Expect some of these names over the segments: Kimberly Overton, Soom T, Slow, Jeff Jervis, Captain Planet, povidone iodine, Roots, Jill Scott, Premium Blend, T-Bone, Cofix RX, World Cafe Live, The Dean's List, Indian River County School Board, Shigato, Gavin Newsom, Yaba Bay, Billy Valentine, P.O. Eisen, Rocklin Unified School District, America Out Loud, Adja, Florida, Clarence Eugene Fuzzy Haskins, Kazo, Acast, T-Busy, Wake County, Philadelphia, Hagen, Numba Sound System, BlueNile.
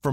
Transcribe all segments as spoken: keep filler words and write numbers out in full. For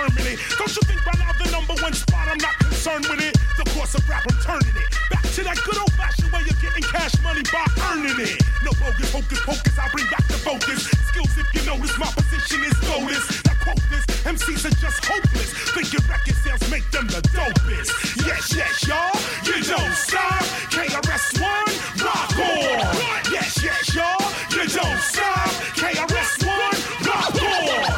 permanent. Don't you think by now the number one spot? I'm not concerned with it. The course of rap, I'm turning it back to that good old fashioned way of getting cash money by earning it. No bogus, hocus pocus, I bring back the focus. Skills, if you notice, my position is bonus. I quote this, M Cs are just hopeless. Thinking record sales make them the dopest. Yes, yes, y'all, you don't stop. K R S One, rock on. Yes, yes, y'all, you don't stop. K R S One, rock on.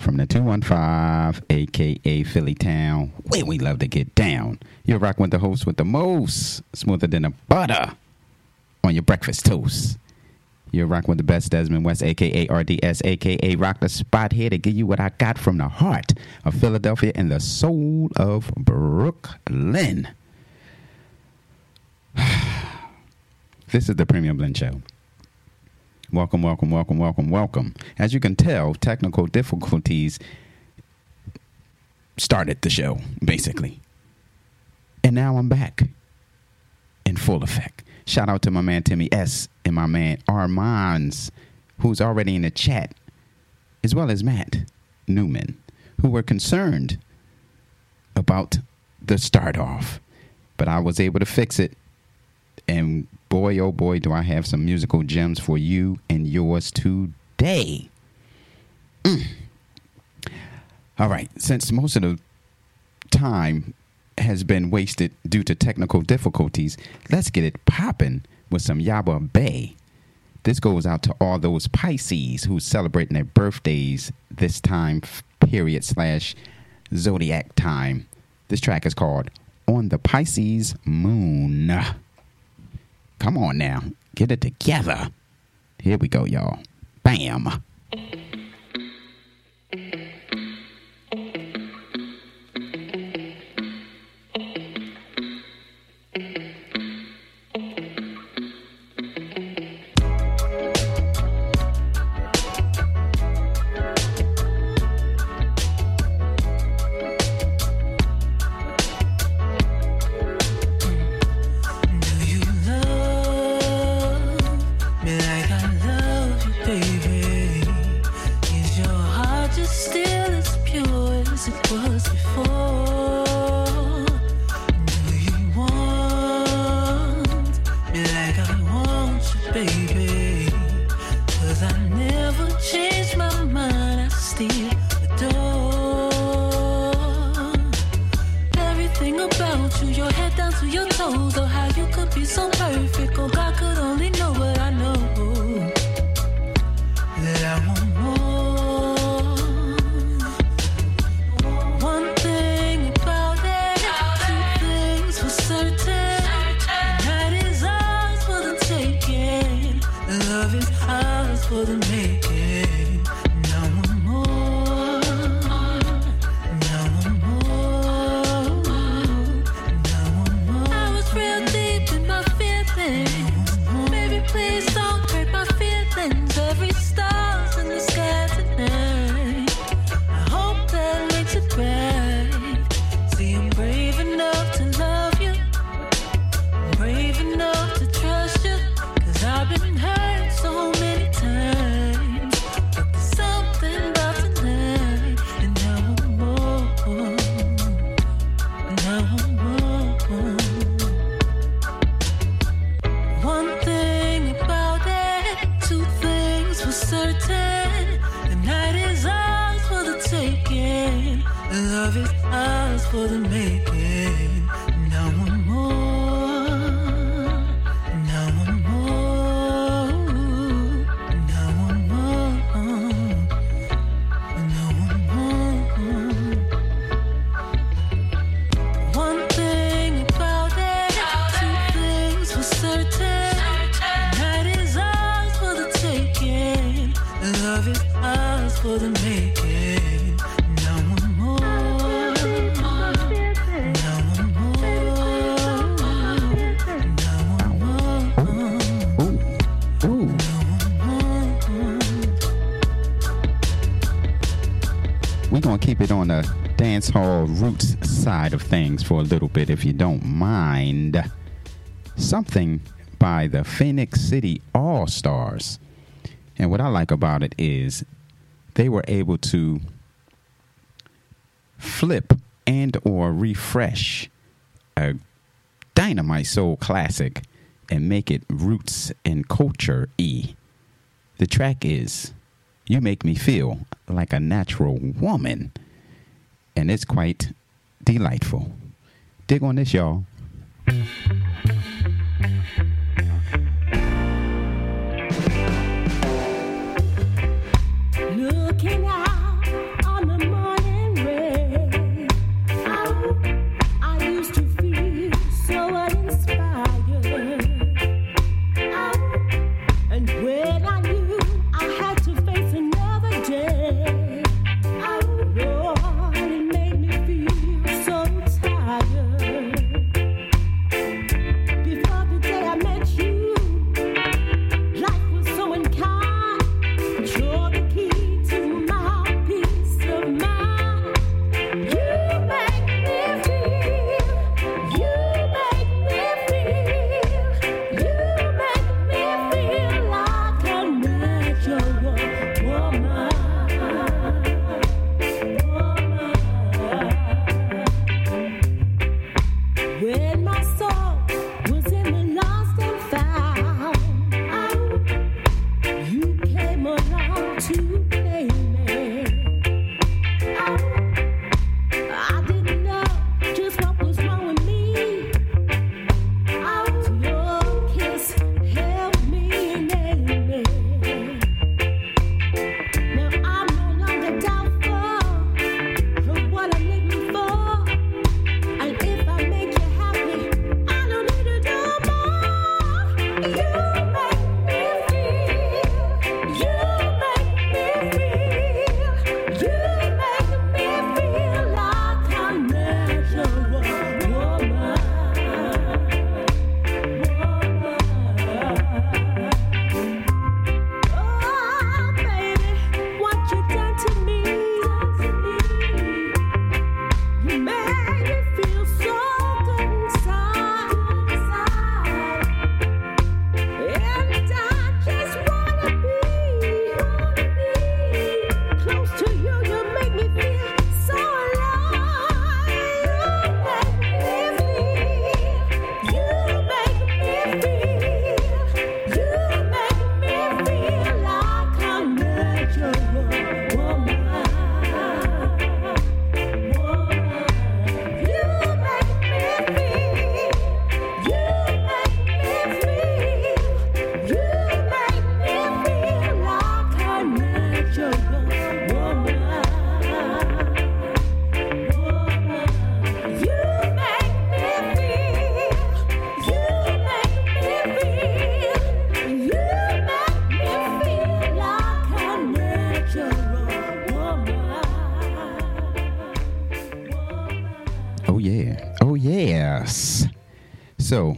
From the two one five, a k a. Philly Town, where we love to get down. You're rocking with the host with the most, smoother than a butter on your breakfast toast. You're rocking with the best, Desmond West, a k a. R D S, a k a. Rock the Spot, here to give you what I got from the heart of Philadelphia and the soul of Brooklyn. This is the Premium Blend Show. Welcome, welcome, welcome, welcome, welcome. As you can tell, technical difficulties started the show, basically. And now I'm back in full effect. Shout out to my man Timmy S and my man Armands, who's already in the chat, as well as Matt Newman, who were concerned about the start off. But I was able to fix it. And boy, oh boy, do I have some musical gems for you and yours today. Mm. All right. Since most of the time has been wasted due to technical difficulties, let's get it popping with some Yaba Bay. This goes out to all those Pisces who's celebrating their birthdays this time period slash zodiac time. This track is called On the Pisces Moon. Come on now, get it together. Here we go, y'all. Bam. for the making. Now I'm more, now I'm more, now I'm more, ooh, ooh, now I'm more. We're gonna keep it on the dance hall roots side of things for a little bit, if you don't mind. Something by the Phoenix City All-Stars. And what I like about it is they were able to flip and or refresh a dynamite soul classic and make it roots and culture-y. The track is You Make Me Feel Like a Natural Woman, and it's quite delightful. Dig on this, y'all. Looking out. So,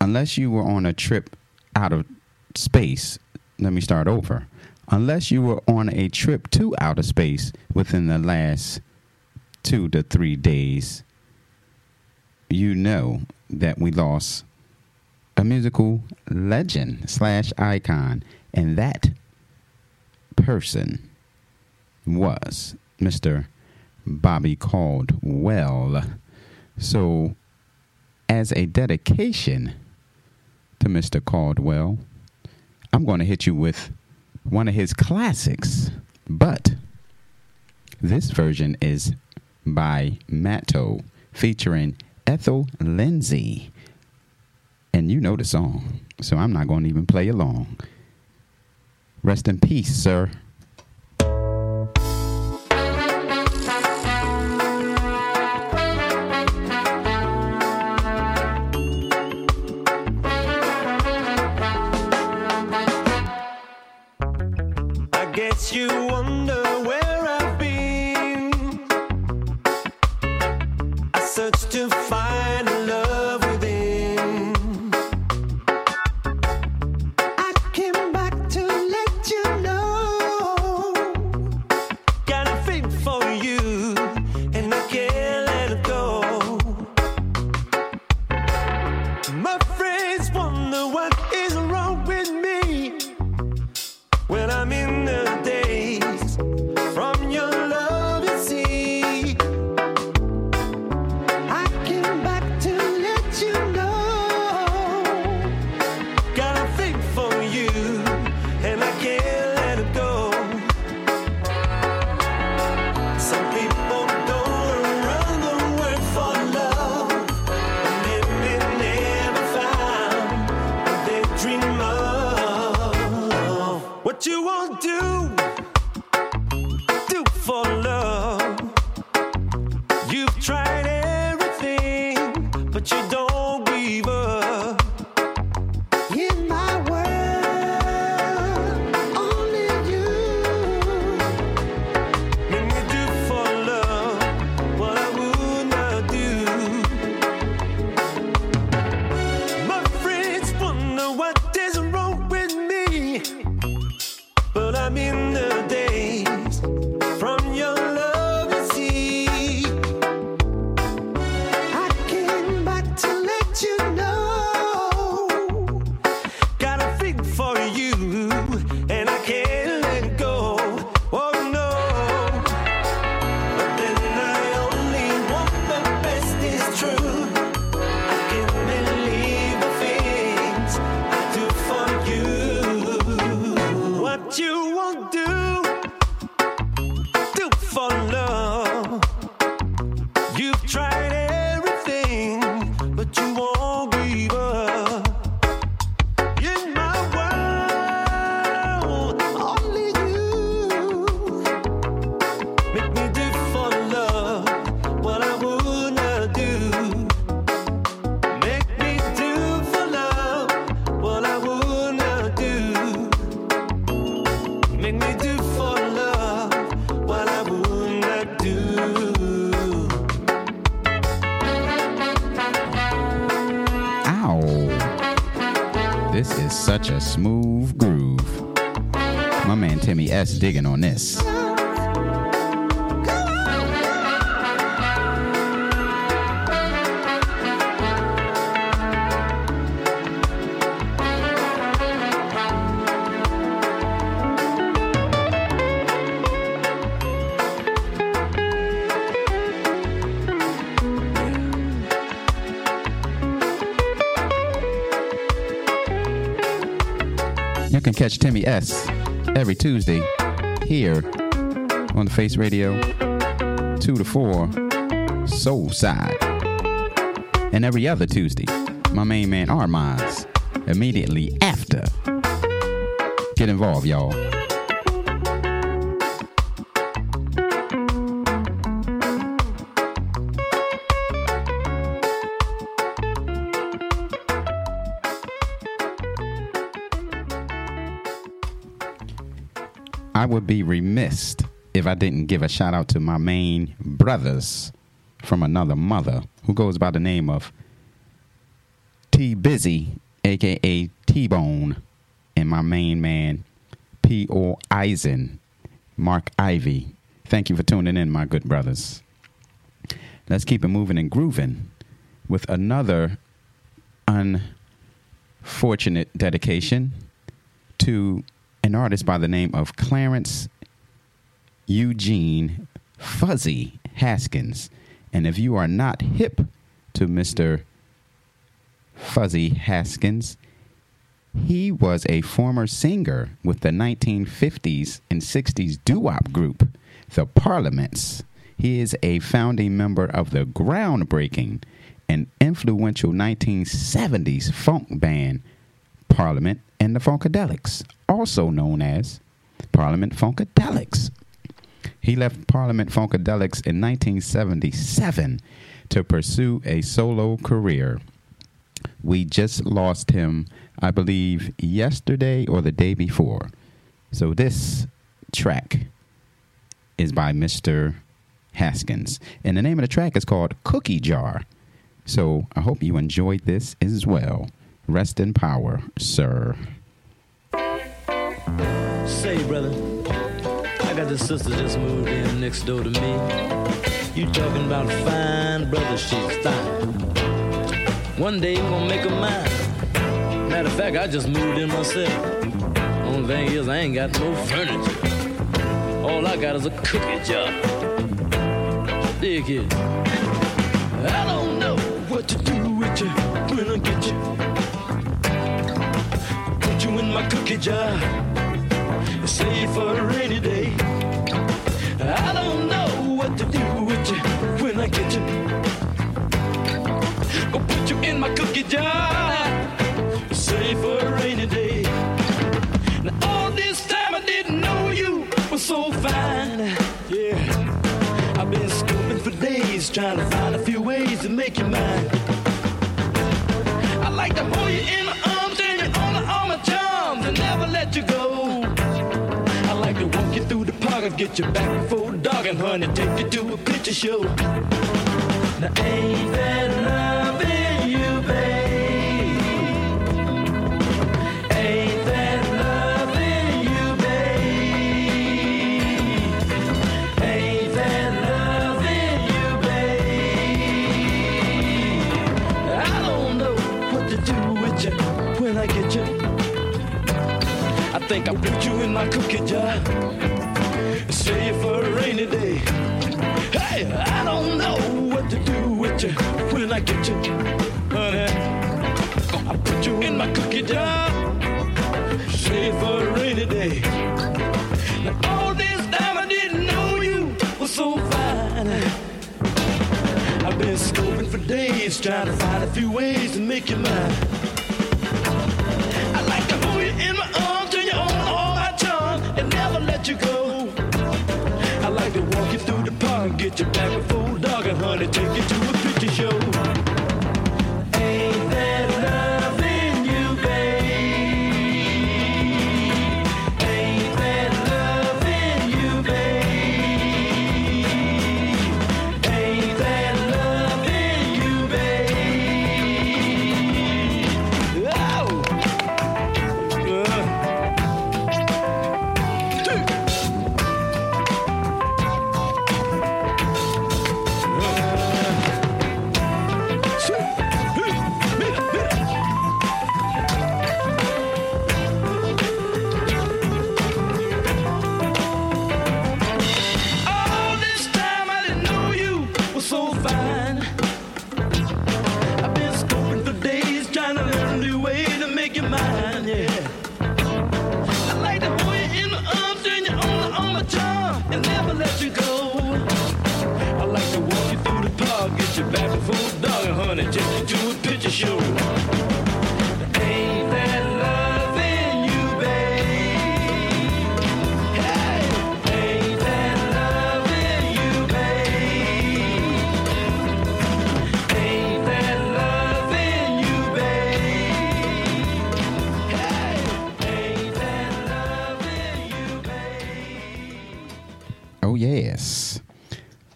unless you were on a trip out of space, let me start over. Unless you were on a trip to outer space within the last two to three days, you know that we lost a musical legend slash icon. And that person was Mister Bobby Caldwell. So, as a dedication to Mister Caldwell, I'm going to hit you with one of his classics, but this version is by Matto featuring Ethel Lindsay. And you know the song, so I'm not going to even play along. Rest in peace, sir. You wonder where I've been. I search to find a love within. I came back to let you know. Got a thing for you, and I can't let it go. My friends wonder what is wrong with me when I'm in the smooth groove. My man Timmy S digging on this. Catch Timmy S every Tuesday here on The Face Radio, two to four, Soul Side. And every other Tuesday, my main man Armands, immediately after. Get involved, y'all. I would be remiss if I didn't give a shout out to my main brothers from another mother who goes by the name of T-Busy, a k a. T-Bone, and my main man, P O. Eisen, Mark Ivy. Thank you for tuning in, my good brothers. Let's keep it moving and grooving with another unfortunate dedication to an artist by the name of Clarence Eugene Fuzzy Haskins. And if you are not hip to Mister Fuzzy Haskins, he was a former singer with the nineteen fifties and sixties doo-wop group, The Parliaments. He is a founding member of the groundbreaking and influential nineteen seventies funk band, Parliament and the Funkadelics, also known as Parliament Funkadelics. He left Parliament Funkadelics in nineteen seventy-seven to pursue a solo career. We just lost him, I believe, yesterday or the day before. So this track is by Mister Haskins. And the name of the track is called Cookie Jar. So I hope you enjoyed this as well. Rest in power, sir. Say, brother, I got this sister just moved in next door to me. You talking about fine, brother, she's fine. One day we're gonna make her mine. Matter of fact, I just moved in myself. Only thing is I ain't got no furniture. All I got is a cookie jar. Dig it. I don't know what to do with you when I get you. Put you in my cookie jar and save for a rainy day. I don't know what to do with you when I get you. Go put you in my cookie jar and save for a rainy day. Now all this time I didn't know you were so fine. Yeah. I've been scoping for days, trying to find a few ways to make you mine. I like to hold you in my arms and you on the arm of charms and never let you go. I like to walk you through the park and get you back before dog and honey, take you to a picture show. Now ain't that loving you, babe? When I get you, I think I put you in my cookie jar and save it for a rainy day. Hey, I don't know what to do with you when I get you, honey. I put you in my cookie jar, save it for a rainy day. Now, all this time I didn't know you were so fine. I've been scoping for days, trying to find a few ways to make you mine. In my arms, turn you on all my charm and never let you go. I like to walk you through the park, get you back with full dog and honey, take you to a picture show.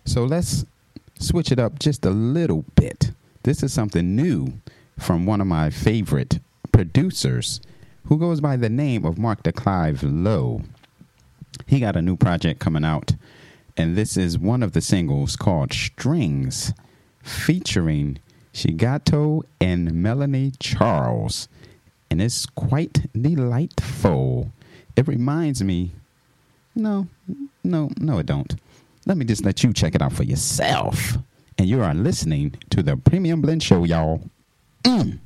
So let's switch it up just a little bit. This is something new from one of my favorite producers who goes by the name of Mark DeClive Lowe. He got a new project coming out, and this is one of the singles called Strings, featuring Shigato and Melanie Charles. And it's quite delightful. It reminds me, no, no, no, it don't. Let me just let you check it out for yourself. And you are listening to the Premium Blend Show, y'all. Mm.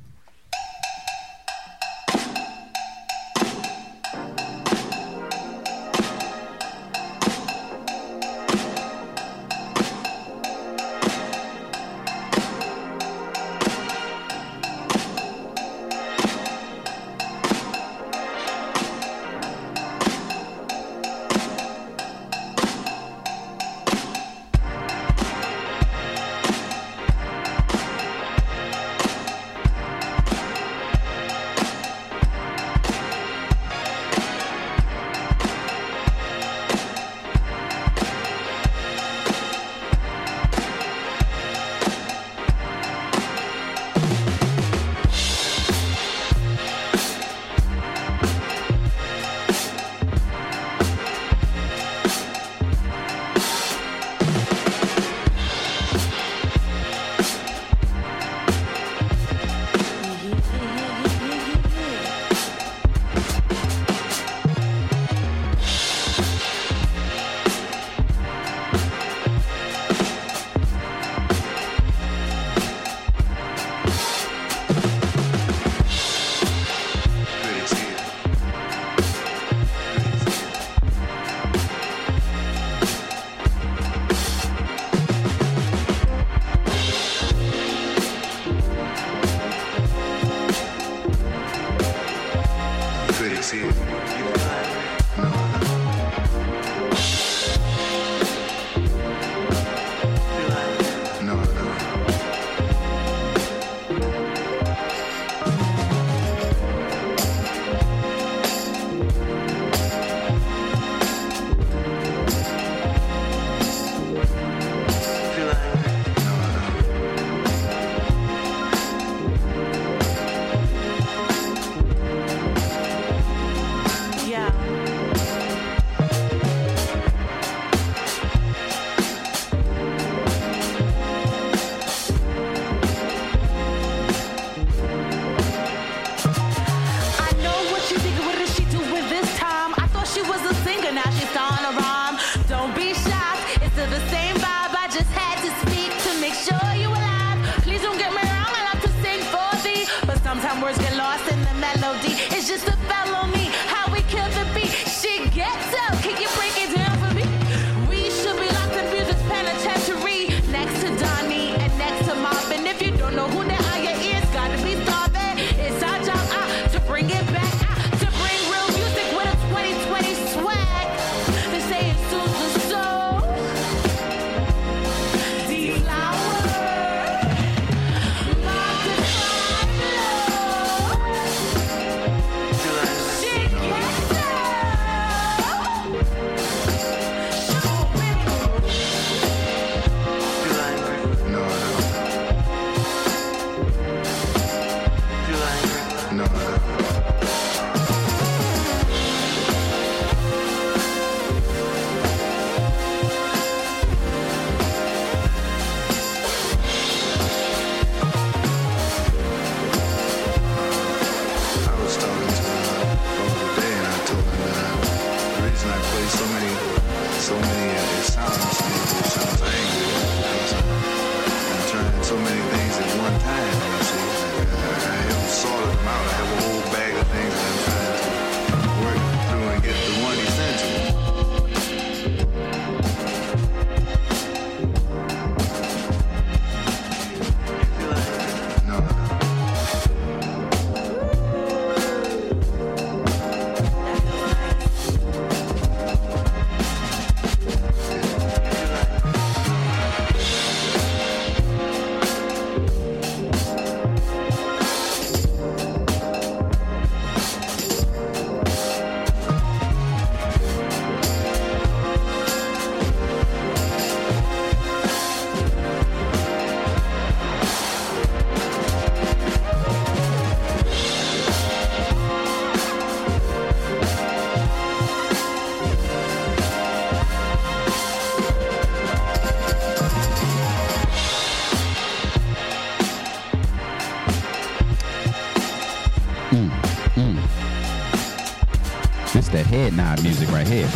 head nod music right here.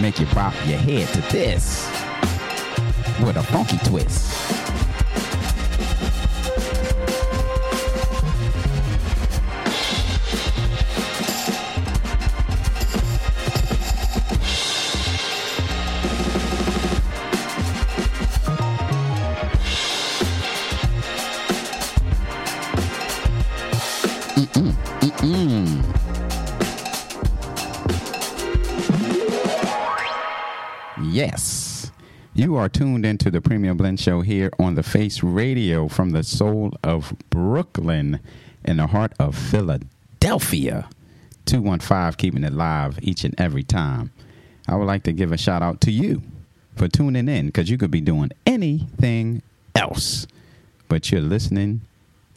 Make you bop your head to this with a funky twist. Yes, you are tuned into the Premium Blend Show here on The Face Radio from the soul of Brooklyn in the heart of Philadelphia. two one five, keeping it live each and every time. I would like to give a shout out to you for tuning in, because you could be doing anything else, but you're listening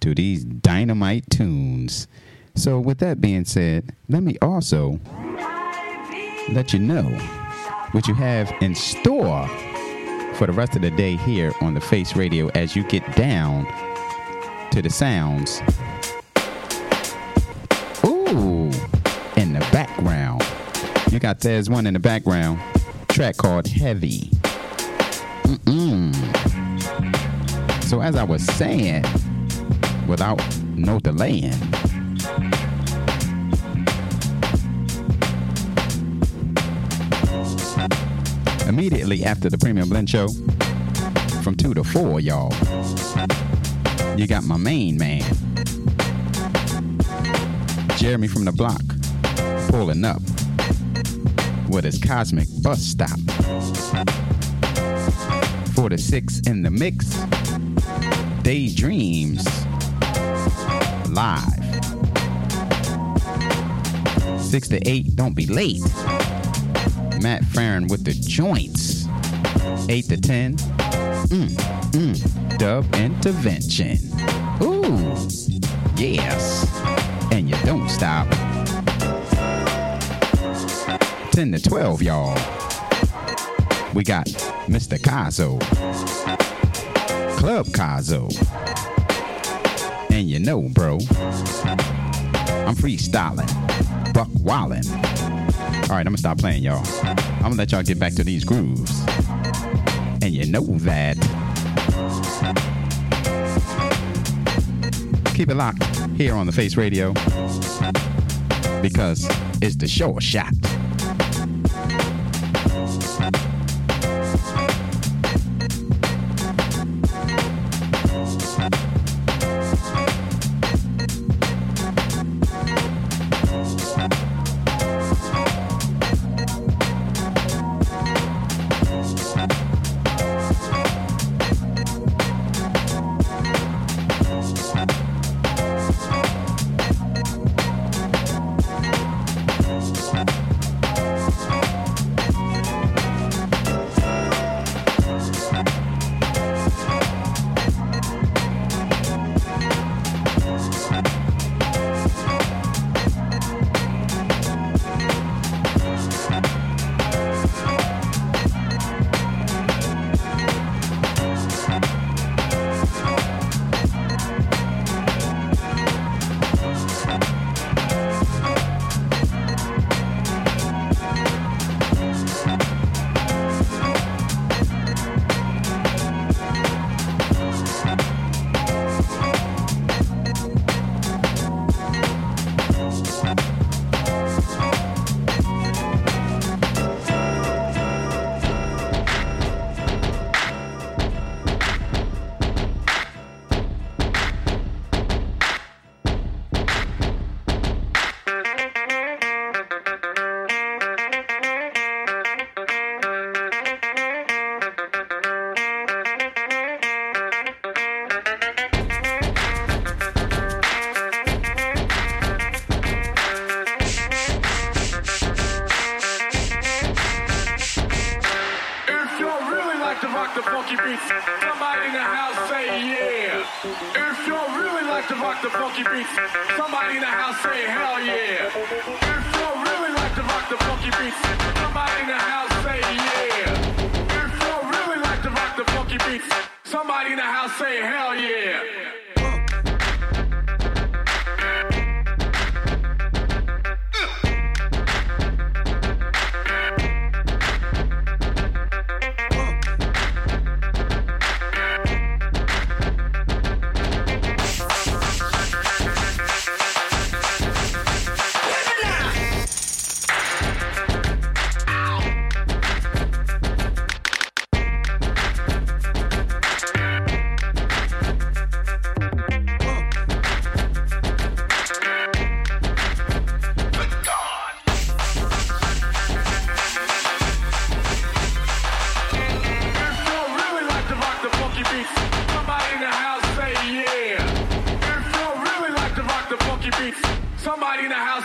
to these dynamite tunes. So with that being said, let me also let you know what you have in store for the rest of the day here on The Face Radio as you get down to the sounds. Ooh, in the background. You got There's One in the background. Track called Heavy. Mm-mm. So as I was saying, without no delaying, immediately after the Premium Blend Show, from two to four, y'all, you got my main man, Jeremy from the Block, pulling up with his Cosmic Bus Stop. four to six in the mix, Daydreams, live. six to eight, Don't Be Late. Matt Farron with the joints. eight to ten. Mm, mm, dub intervention. Ooh, yes. And you don't stop. ten to twelve, y'all. We got Mister Kazo. Club Kazo. And you know, bro, I'm freestyling. Buck wildin'. All right, I'm going to stop playing, y'all. I'm going to let y'all get back to these grooves. And you know that. Keep it locked here on The Face Radio, because it's the sure shot.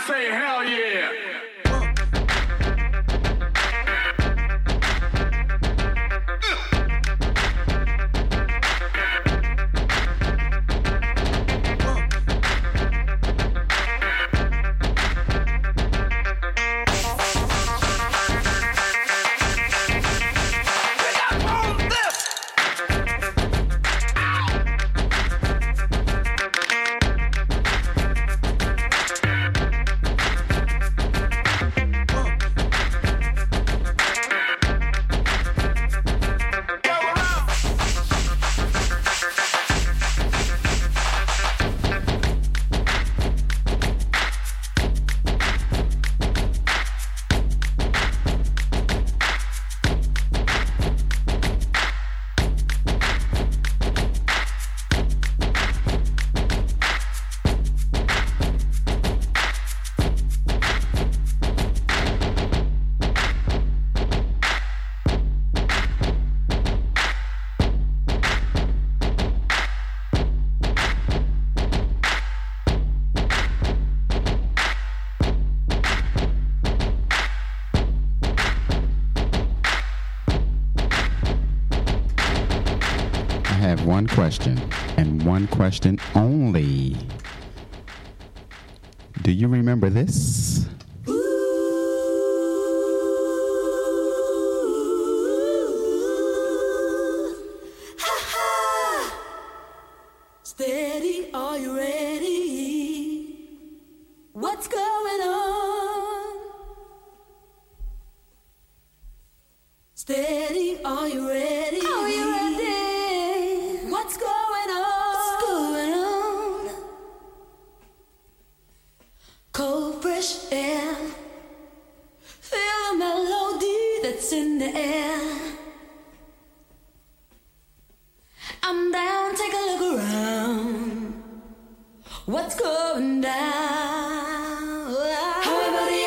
I say hell yeah. One question, and one question only. Do you remember this? However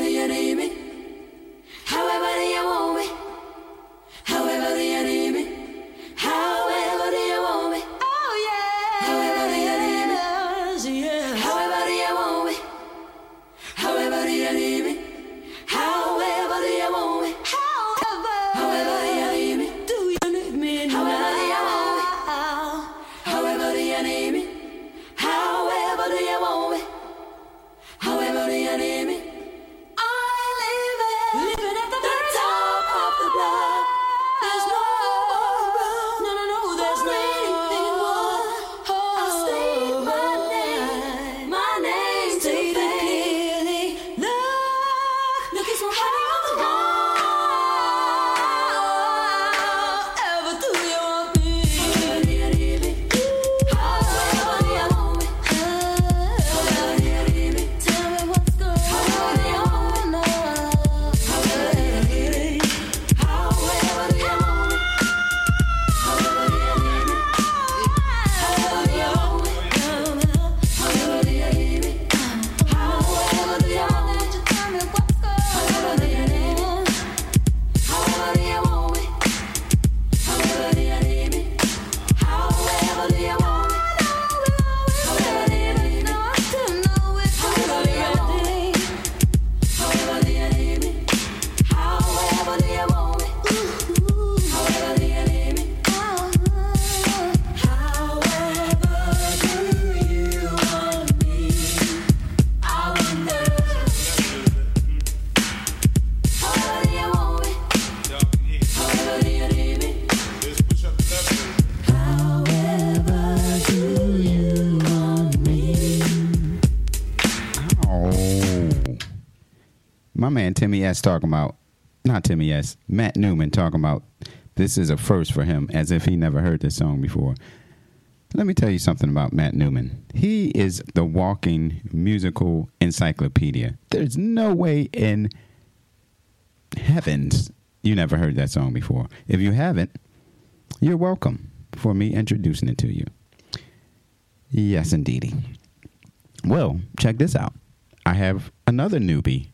do you need me? my man Timmy S talking about, not Timmy S, Matt Newman talking about this is a first for him, as if he never heard this song before. Let me tell you something about Matt Newman. He is the walking musical encyclopedia. There's no way in heavens you never heard that song before. If you haven't, you're welcome for me introducing it to you. Yes, indeedy. Well, check this out. I have another newbie.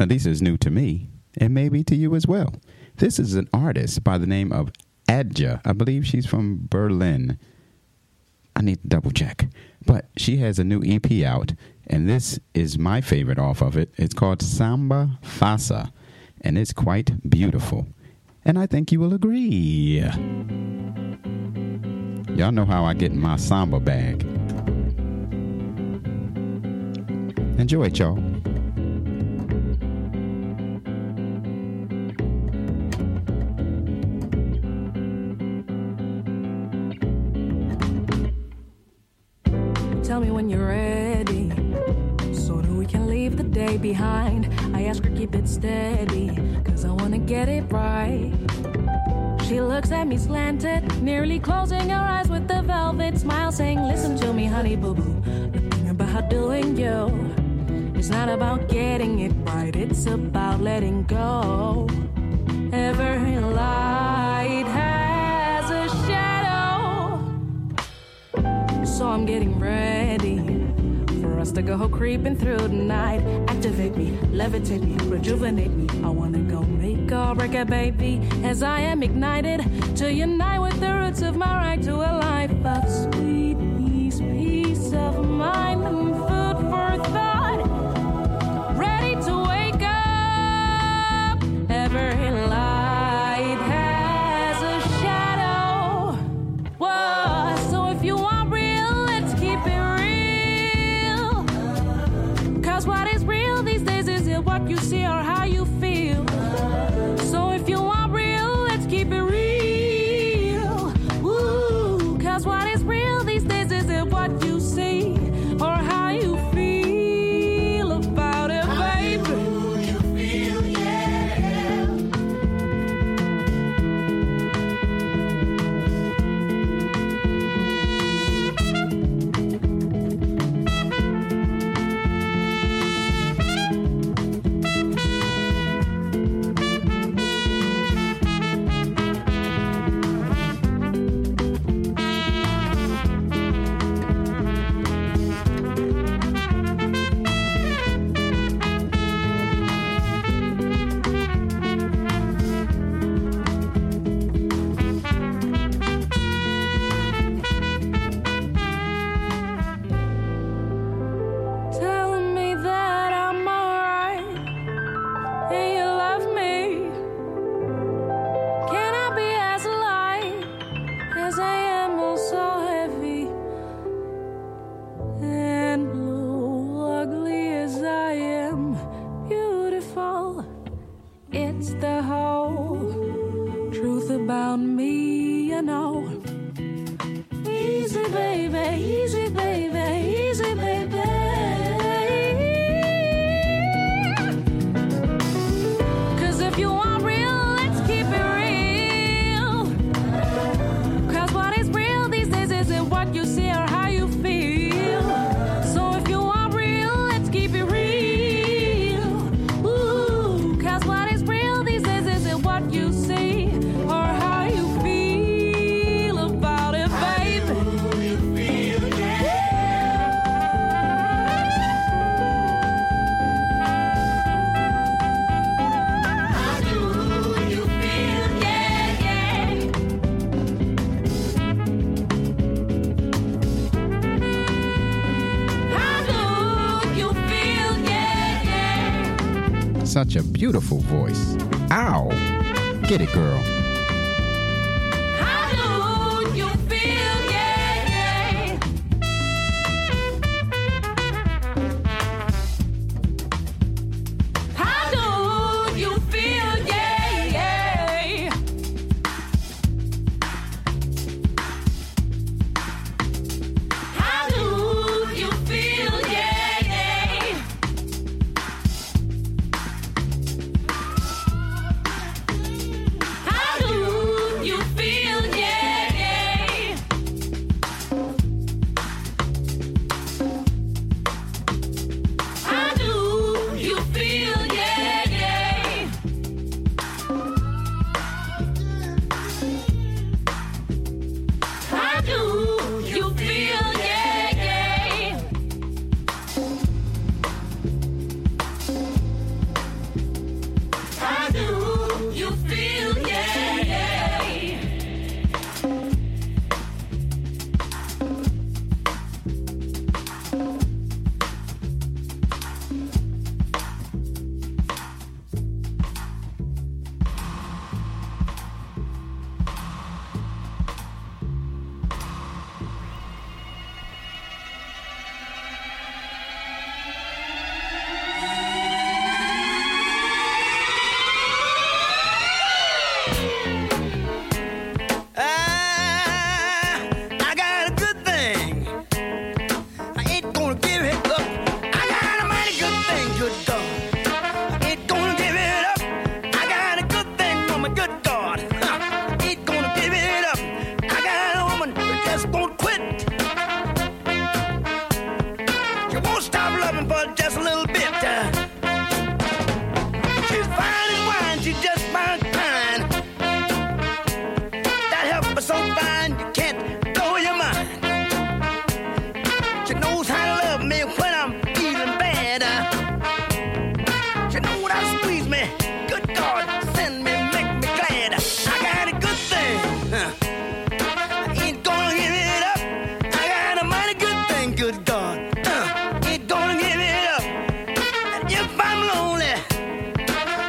At least it's new to me, and maybe to you as well. This is an artist by the name of Adja. I believe she's from Berlin. I need to double check. But she has a new E P out, and this is my favorite off of it. It's called Samba Fasa, and it's quite beautiful. And I think you will agree. Y'all know how I get in my samba bag. Enjoy it, y'all. Tell me when you're ready, so that we can leave the day behind. I ask her keep it steady, cause I wanna get it right. She looks at me slanted, nearly closing her eyes with a velvet smile, saying, listen to me honey boo boo, the thing about doing you, it's not about getting it right, it's about letting go. Every light has a shadow, so I'm getting ready for us to go creeping through the night. Activate me, levitate me, rejuvenate me. I wanna go make or break a baby, as I am ignited to unite with the roots of my right to a life of sweet peace, peace of mind and food for thought. Ready to wake up. Every light has a shadow. Whoa, so if you want what is real these days, is it what you see or how you feel? So if you want real, let's keep it real. Ooh, cause what is real these days, is it what you see or how you feel about it, baby? How you feel, Such a beautiful voice. Ow! Get it, girl. How do you feel? Yeah, yeah. How do you feel? Yeah, yeah. How do you feel? Yeah, yeah.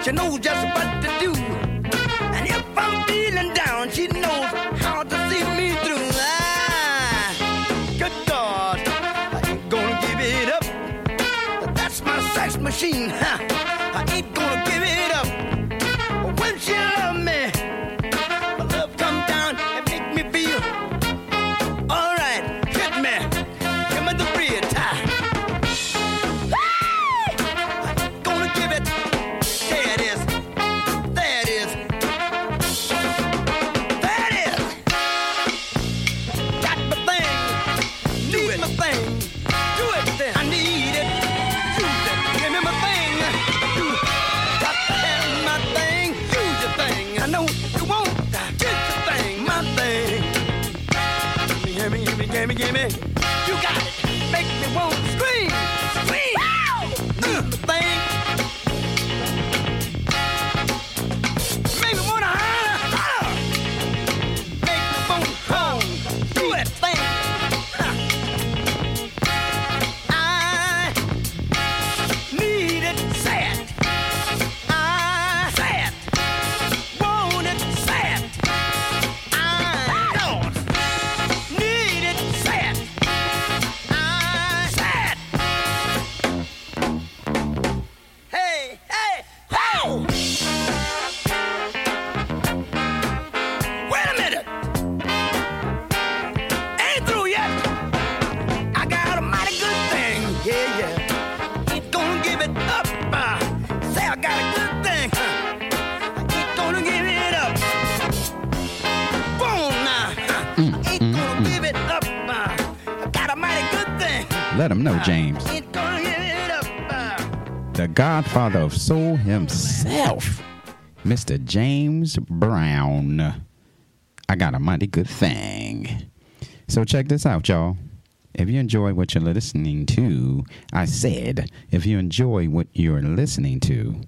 she knows just what to do. And if I'm feeling down, she knows how to see me through. Ah, good God, I ain't gonna give it up. That's my sex machine, I ain't gonna give it up. When she loves me, my love comes down and make me feel all right. Hit me, give me the real time. I ain't gonna give it. There it is, there it is, there it is. Got my thing, do it, my thing, do it then. I need it, use it, give me my thing, do it. Got to have my thing, use your thing. I know you won't, get your thing, my thing. Gimme, gimme, gimme, gimme, you got it. Make me want to scream, scream. Need my thing. Make me wanna holler, holler. Make me wanna home, do that thing. I need it sad. I sad. Want it sad. I don't need it sad. I sad. Hey, hey, ho! Wait a minute. Ain't through yet. I got a mighty good thing. Yeah, yeah. Ain't gonna give it up. Uh, say I got a good thing. Huh. I ain't gonna give it up. Boom now. Huh. I ain't gonna give it up. Uh, I got a mighty good thing. Let him know, James. Ain't gonna give it up. Uh, The godfather of soul himself, Mister James Brown. I got a mighty good thing. So check this out, y'all. If you enjoy what you're listening to, I said, if you enjoy what you're listening to,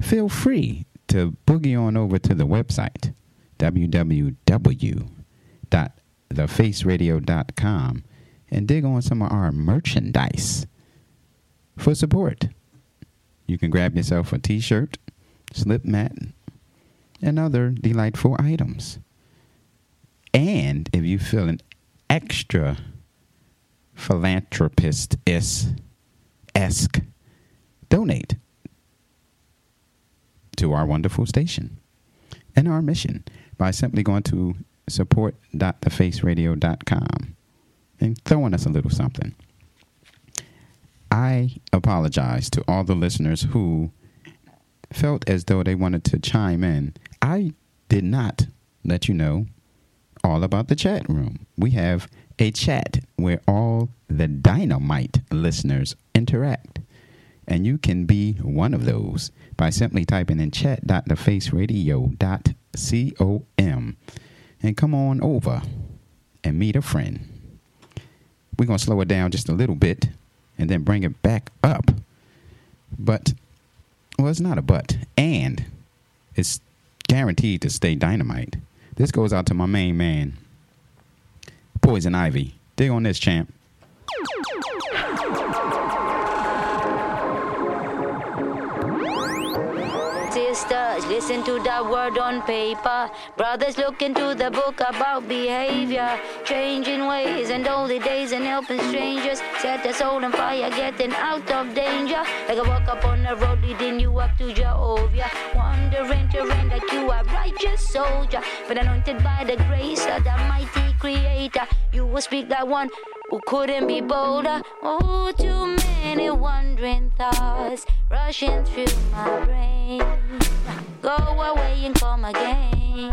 feel free to boogie on over to the website, w w w dot the face radio dot com, and dig on some of our merchandise for support. You can grab yourself a t-shirt, slip mat, and other delightful items. And if you feel an extra philanthropist-esque, donate to our wonderful station and our mission by simply going to support dot the face radio dot com and throwing us a little something. I apologize to all the listeners who felt as though they wanted to chime in. I did not let you know all about the chat room. We have a chat where all the dynamite listeners interact. And you can be one of those by simply typing in chat dot the face radio dot com and come on over and meet a friend. We're going to slow it down just a little bit and then bring it back up. But, well, it's not a but. And it's guaranteed to stay dynamite. This goes out to my main man, Poison Ivy. Dig on this, champ. Sisters, listen to the word on paper. Brothers, look into the book about behavior. Changing ways and holy days and helping strangers. Set the soul on fire, getting out of danger. Like a walk up on the road, leading you up to Jehovah. Wandering to rend like you a righteous soldier. But anointed by the grace of the mighty creator. You will speak like one who couldn't be bolder. Oh, too many wandering thoughts rushing through my brain. Go away and come again.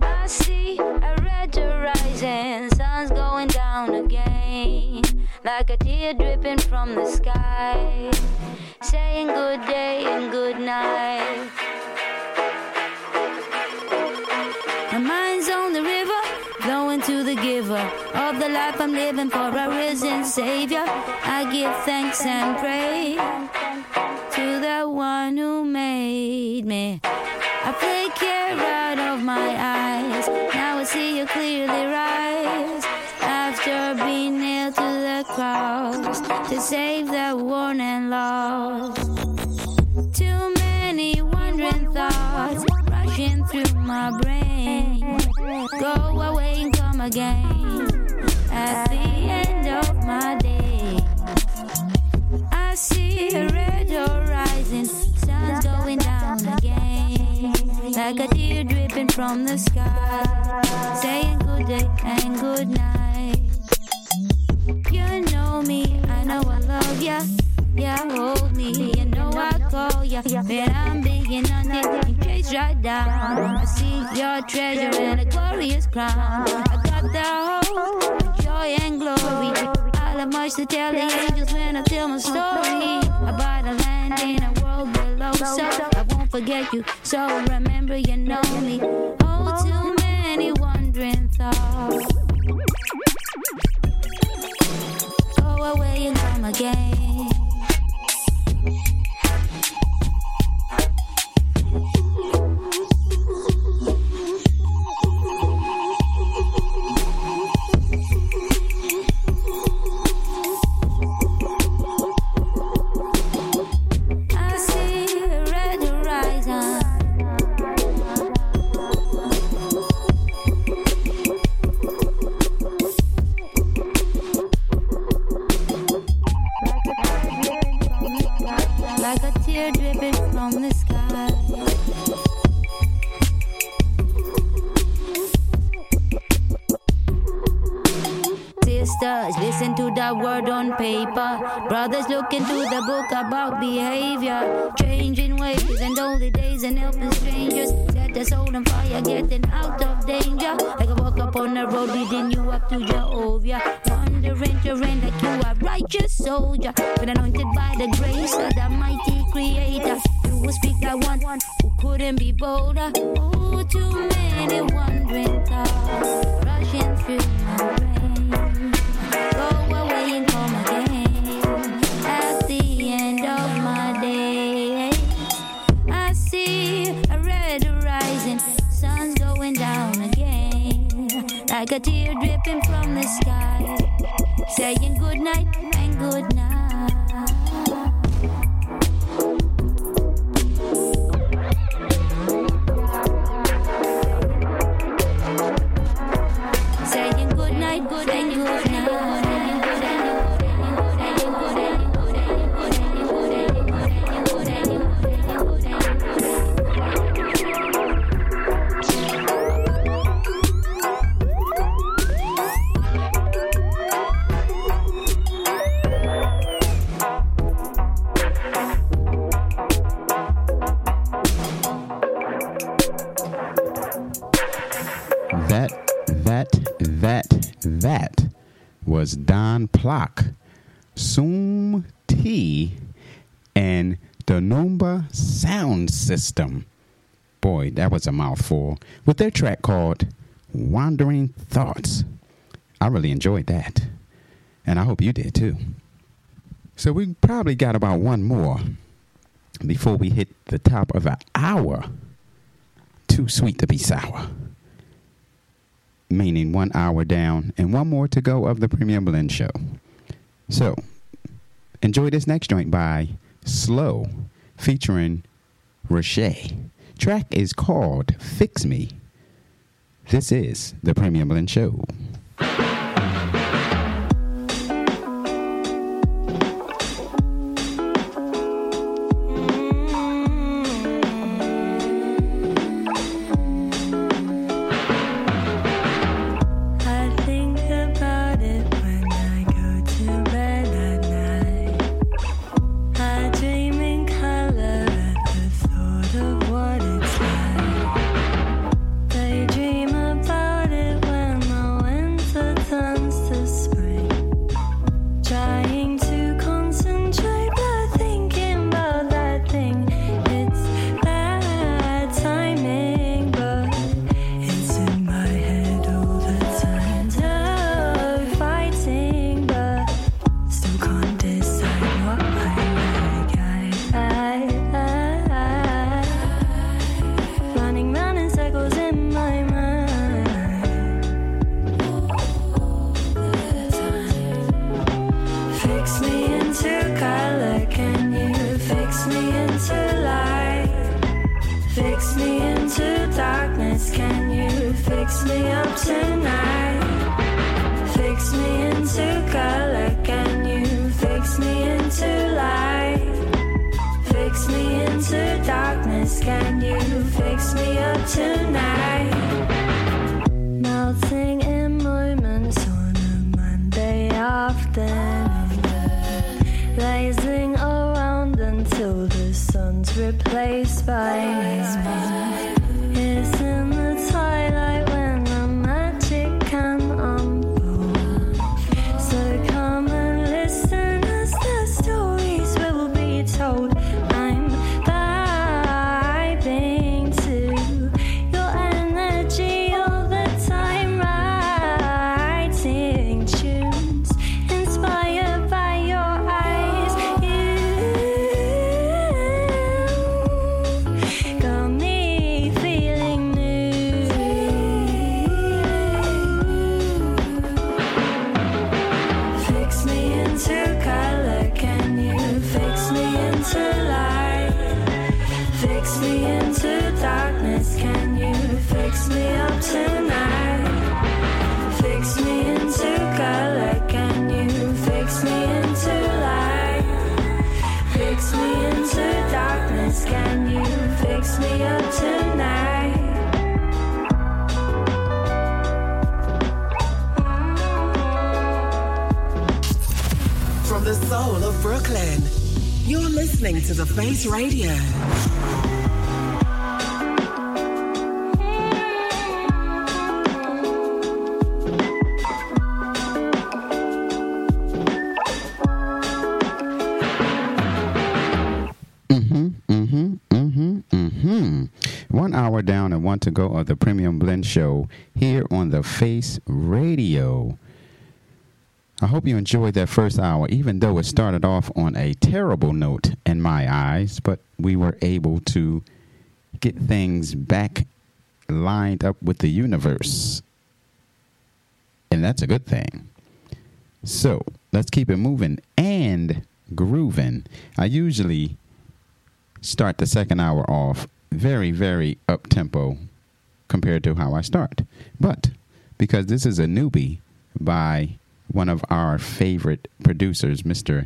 I see a red horizon, sun's going down again. Like a tear dripping from the sky, saying good day and good night. My mind's on the river, flowing to the giver of the life I'm living for a risen savior. I give thanks and pray to the one who made me. I play care out of my eyes, now I see you clearly rise. After being nailed to the cross, to save the worn and lost. Too Rushing through my brain. Go away and come again. At the end of my day, I see a red horizon. Sun's going down again. Like a tear dripping from the sky. Saying good day and good night. You know me, I know I love ya. Yeah, hold me, you know I call ya. But I'm begging on it, chase right down. I see your treasure and a glorious crown. I got the whole joy and glory. I'll have much to tell the angels when I tell my story. I bought a land in a world below, so I won't forget you. So remember you know me. Oh, too many wandering thoughts. Go away and come again. Brothers look into the book about behavior, changing ways and only days and helping strangers. Set the soul on fire, getting out of danger. Like I walk up on the road, leading you up to Jehovah. Wandering terrain like you a righteous soldier, been anointed by the grace of the mighty Creator. You will speak like one who couldn't be bolder. Oh, too many wandering thoughts rushing through my brain. Go away and come again. End of my day, I see a red horizon, sun's going down again, like a tear dripping from the sky, saying good night and good night. Was Don Plock, Soom T, and the Numba Sound System. Boy, that was a mouthful. With their track called Wandering Thoughts. I really enjoyed that. And I hope you did too. So we probably got about one more before we hit the top of the hour. Too sweet to be sour. Meaning one hour down and one more to go of the Premier Blend Show. So, enjoy this next joint by Slow featuring Roche. Track is called Fix Me. This is the Premier Blend Show. Promise, can you fix me up tonight? Fix me into color, can you fix me into light? Fix me into darkness, can you fix me up tonight? Melting in moments on a Monday afternoon, blazing around until the sun's replaced by night. It's in the twilight when the magic can unfold. So come and listen as the stories will be told. I'm vibing to your energy all the time, writing tunes inspired by your eyes. You got me tonight. Fix me into color, can you fix me into light? Fix me into darkness, can you fix me up tonight? From the soul of Brooklyn, you're listening to The Face Radio. Down and want to go of the Premium Blend Show here on The Face Radio. I hope you enjoyed that first hour, even though it started off on a terrible note in my eyes, but we were able to get things back lined up with the universe, and that's a good thing. So let's keep it moving and grooving. I usually start the second hour off very, very up-tempo compared to how I start. But because this is a newbie by one of our favorite producers, Mister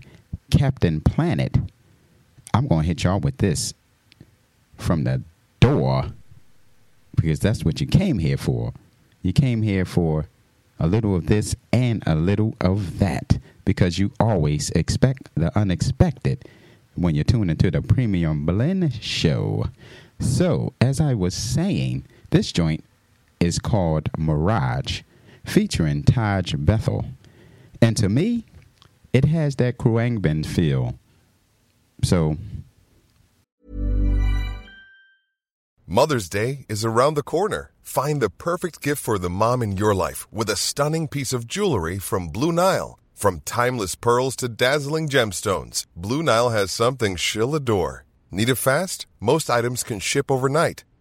Captain Planet, I'm going to hit y'all with this from the door because that's what you came here for. You came here for a little of this and a little of that because you always expect the unexpected when you're tuning into the Premium Blend Show. So, as I was saying, this joint is called Mirage, featuring Taj Bethel. And to me, it has that Kruangbin feel. So. Mother's Day is around the corner. Find the perfect gift for the mom in your life with a stunning piece of jewelry from Blue Nile. From timeless pearls to dazzling gemstones, Blue Nile has something she'll adore. Need it fast? Most items can ship overnight.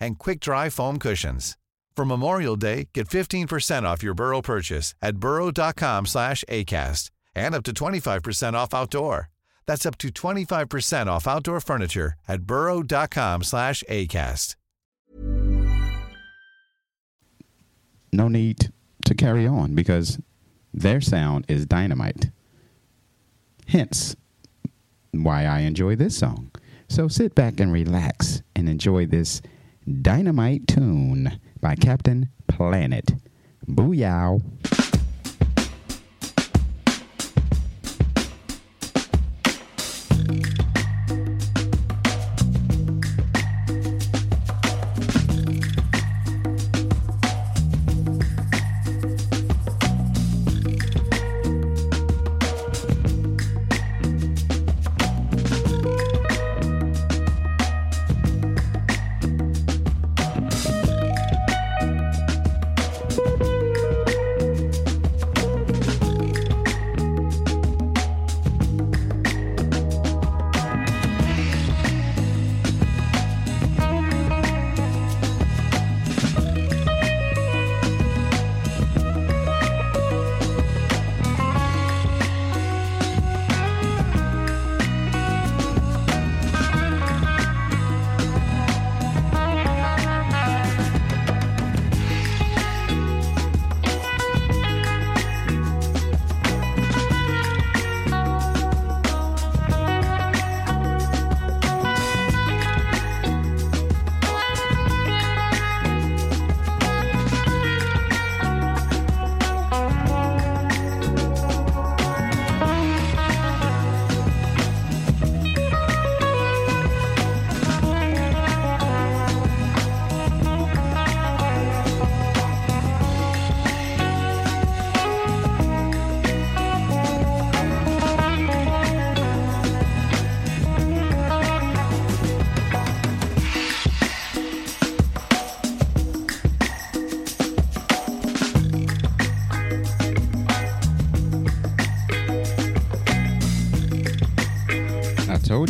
and quick-dry foam cushions. For Memorial Day, get fifteen percent off your Burrow purchase at burrow dot com slash A cast and up to twenty-five percent off outdoor. That's up to twenty-five percent off outdoor furniture at burrow dot com slash A cast. No need to carry on because their sound is dynamite. Hence, why I enjoy this song. So sit back and relax and enjoy this dynamite tune by Captain Planet. Booyah!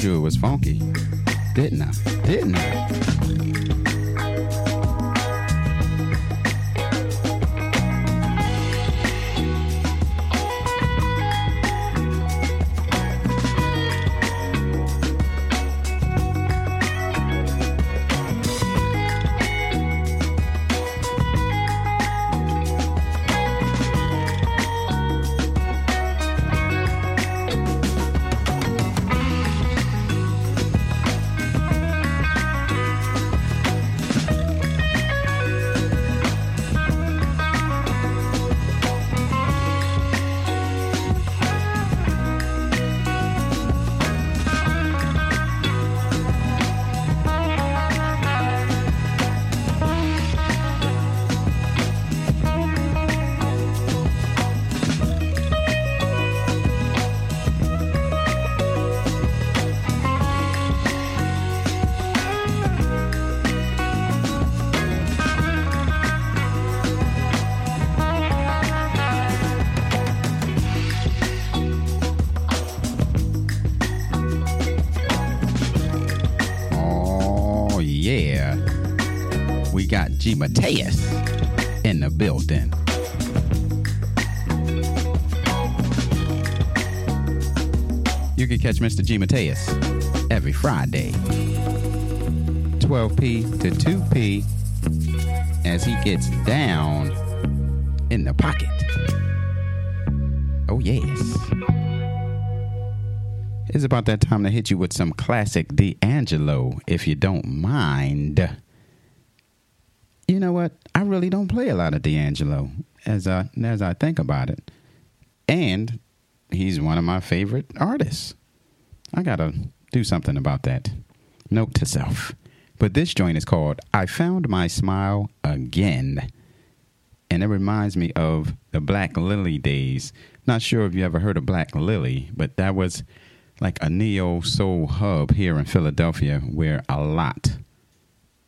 told you it was funky. Didn't I? Didn't G. Mateus in the building. You can catch Mister G. Mateus every Friday, twelve p to two p, as he gets down in the pocket. Oh, yes. It's about that time to hit you with some classic D'Angelo, if you don't mind. You know what? I really don't play a lot of D'Angelo as I, as I think about it. And he's one of my favorite artists. I got to do something about that. Note to self. But this joint is called I Found My Smile Again. And it reminds me of the Black Lily days. Not sure if you ever heard of Black Lily, but that was like a neo-soul hub here in Philadelphia where a lot,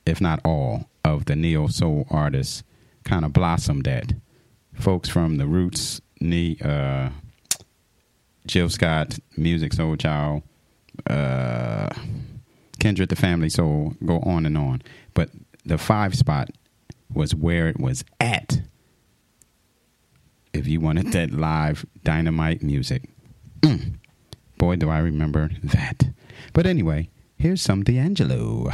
if not all, of the neo-soul artists kind of blossomed at. Folks from the Roots, ne- uh, Jill Scott, Music Soul Child, uh, Kendrick the Family Soul, go on and on. But the five spot was where it was at if you wanted that live dynamite music. Mm. Boy, do I remember that. But anyway, here's some D'Angelo.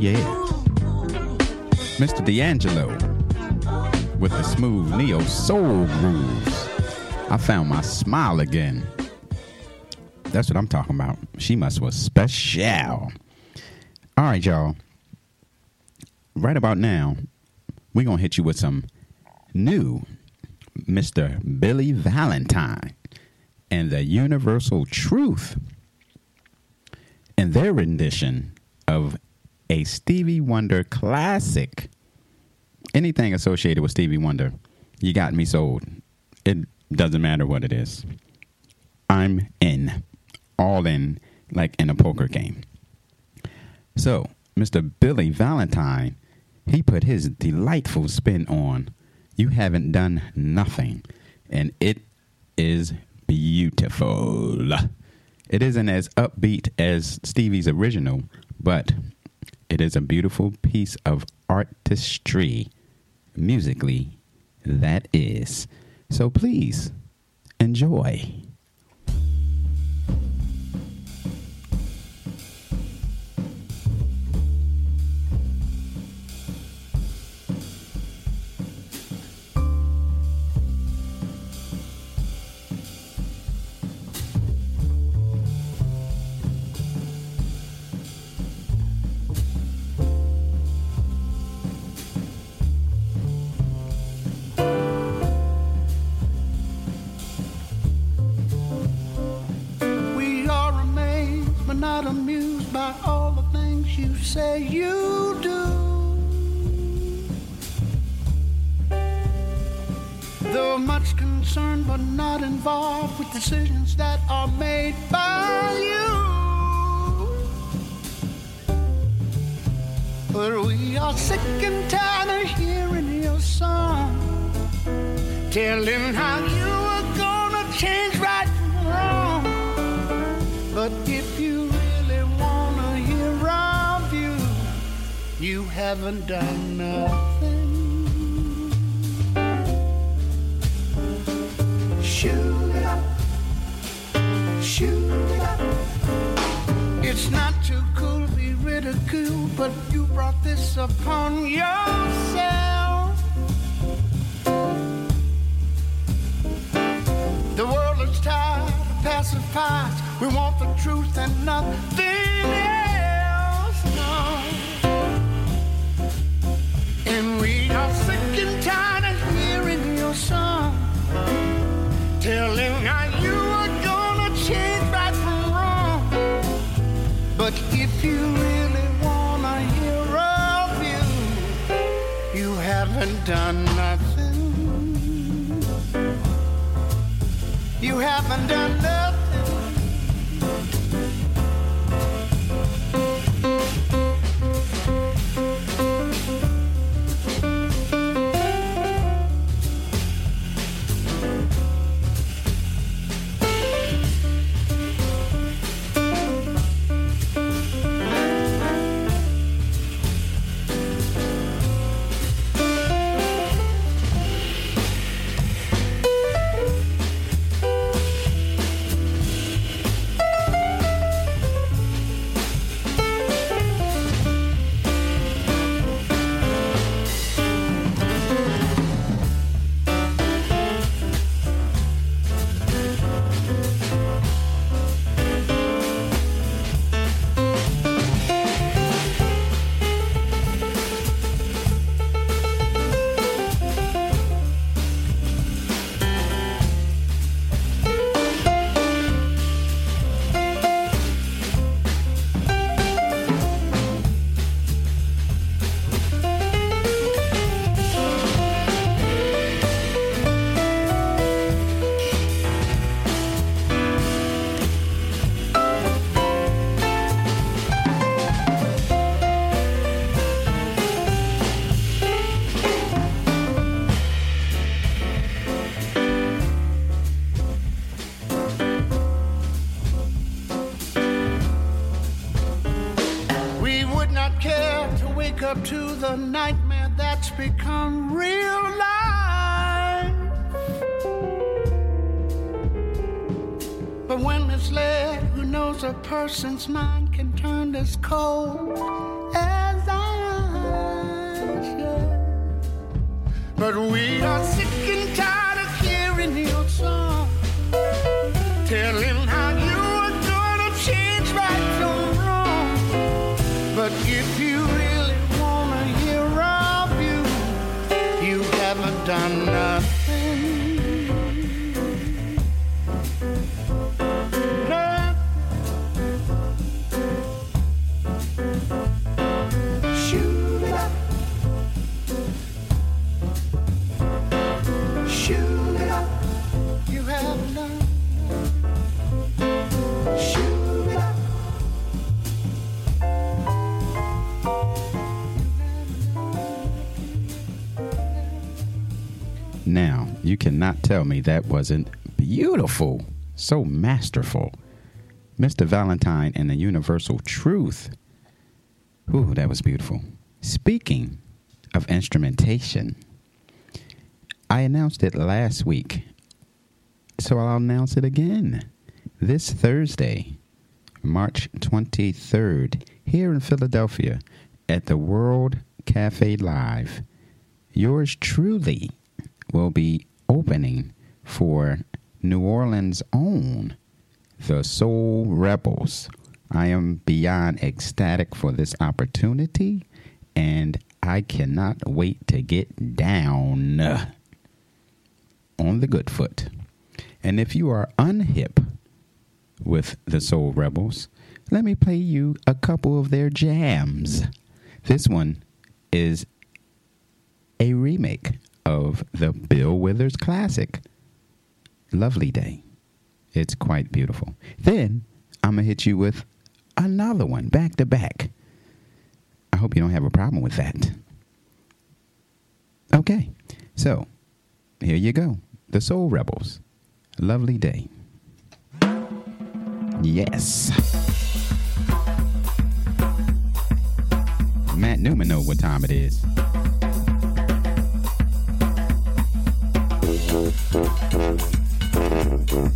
yeah. Mister D'Angelo with the smooth neo soul grooves. I found my smile again. That's what I'm talking about. She must was special. All right, y'all. Right about now, we're going to hit you with some new Mister Billy Valentine and the Universal Truth and their rendition of a Stevie Wonder classic. Anything associated with Stevie Wonder, you got me sold. It doesn't matter what it is. I'm in. All in, like in a poker game. So, Mister Billy Valentine, he put his delightful spin on You Haven't Done Nothing, and it is beautiful. It isn't as upbeat as Stevie's original, but it is a beautiful piece of artistry, musically, that is. So please, enjoy. Say you do. Though much concerned but not involved with decisions that are made by you. But we are sick and tired of hearing your song, telling how you are gonna change right from wrong. But if you You haven't done nothing. Shoot it up, shoot it up. It's not too cool to be ridiculed, but you brought this upon yourself. The world is tired of pacifiers. We want the truth and nothing else. No. And we are sick and tired of hearing your song, telling how you are gonna change right from wrong. But if you really wanna hear of you, you haven't done nothing. You haven't done nothing. Up to the nightmare that's become real life. But when misled, who knows a person's mind can turn as cold as I. But we are sick and tired of hearing your song, telling how you are gonna change right from wrong. But if you really wanna hear of you, you haven't done nothing. Nothing. Shoot it up. Shoot it up, you have done. Shoot it up. Now, you cannot tell me that wasn't beautiful, so masterful. Mister Valentine and the Universal Truth. Ooh, that was beautiful. Speaking of instrumentation, I announced it last week, so I'll announce it again. This Thursday, March twenty-third, here in Philadelphia at the World Cafe Live, yours truly will be opening for New Orleans' own, the Soul Rebels. I am beyond ecstatic for this opportunity, and I cannot wait to get down on the good foot. And if you are unhip with the Soul Rebels, let me play you a couple of their jams. This one is a remake of the Bill Withers classic, Lovely Day. It's quite beautiful. Then I'm going to hit you with another one, back to back. I hope you don't have a problem with that. Okay, so here you go. The Soul Rebels, Lovely Day. Yes. Matt Newman knows what time it is. Thank you.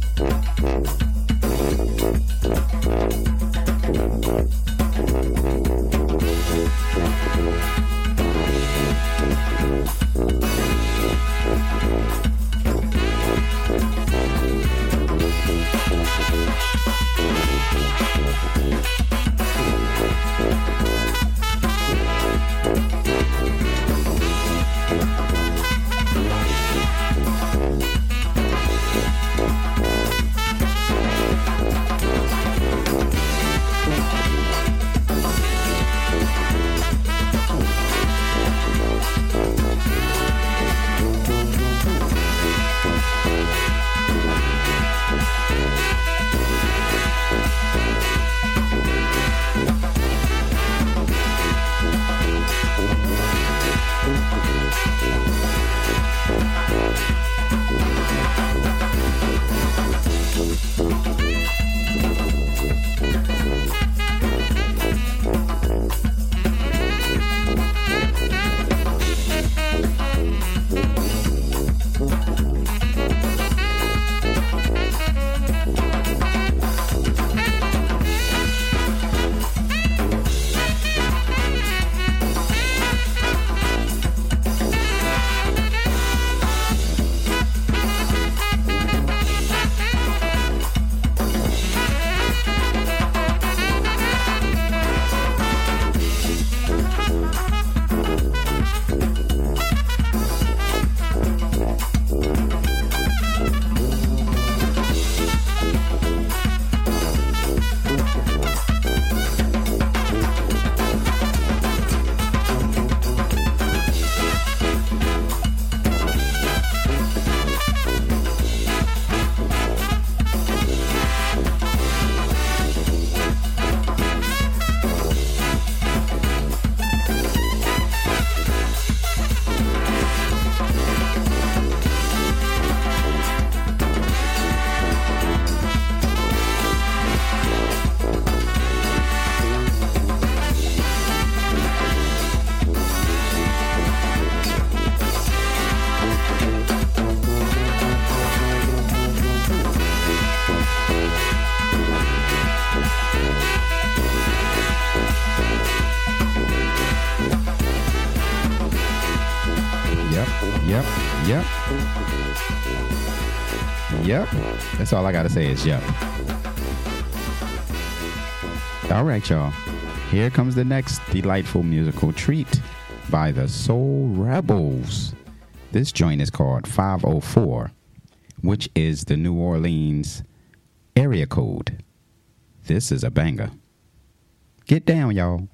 Yep. Yep. That's all I got to say is yep. All right, y'all. Here comes the next delightful musical treat by the Soul Rebels. This joint is called five oh four, which is the New Orleans area code. This is a banger. Get down, y'all.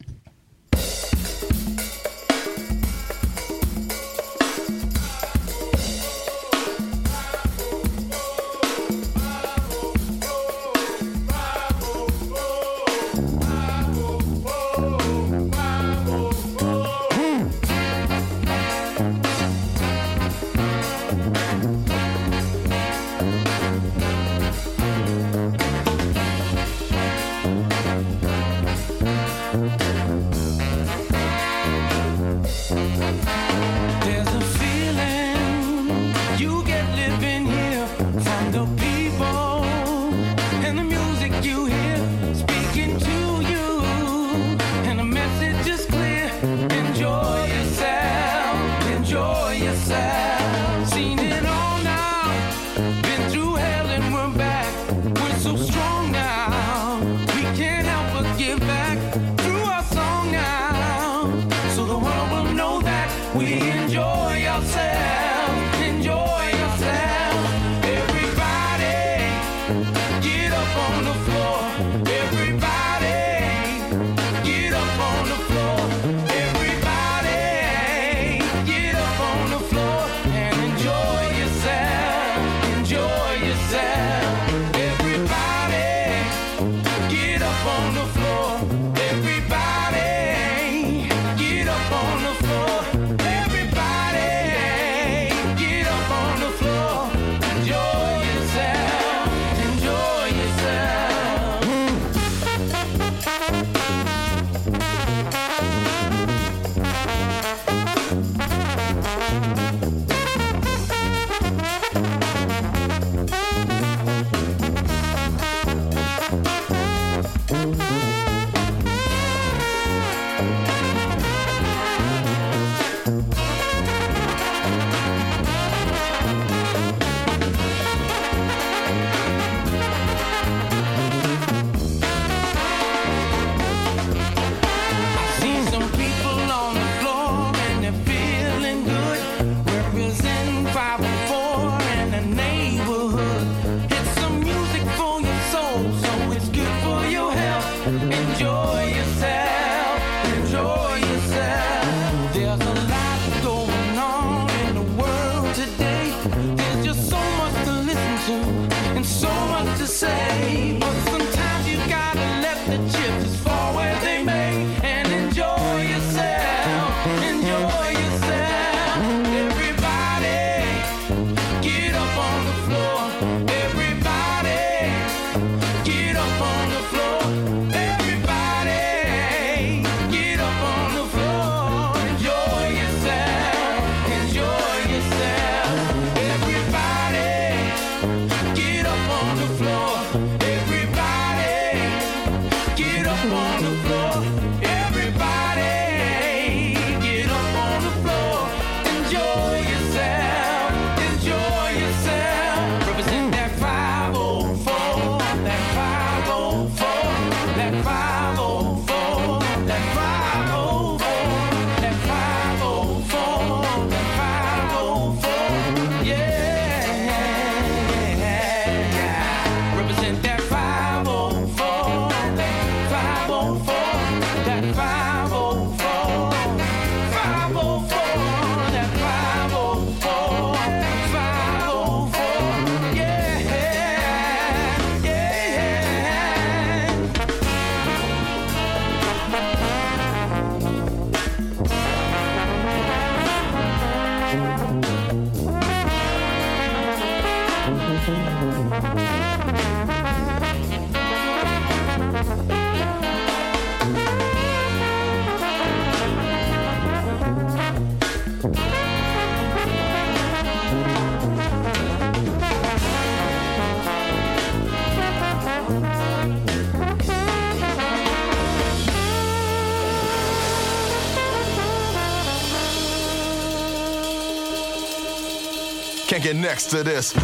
That Can't get next to this.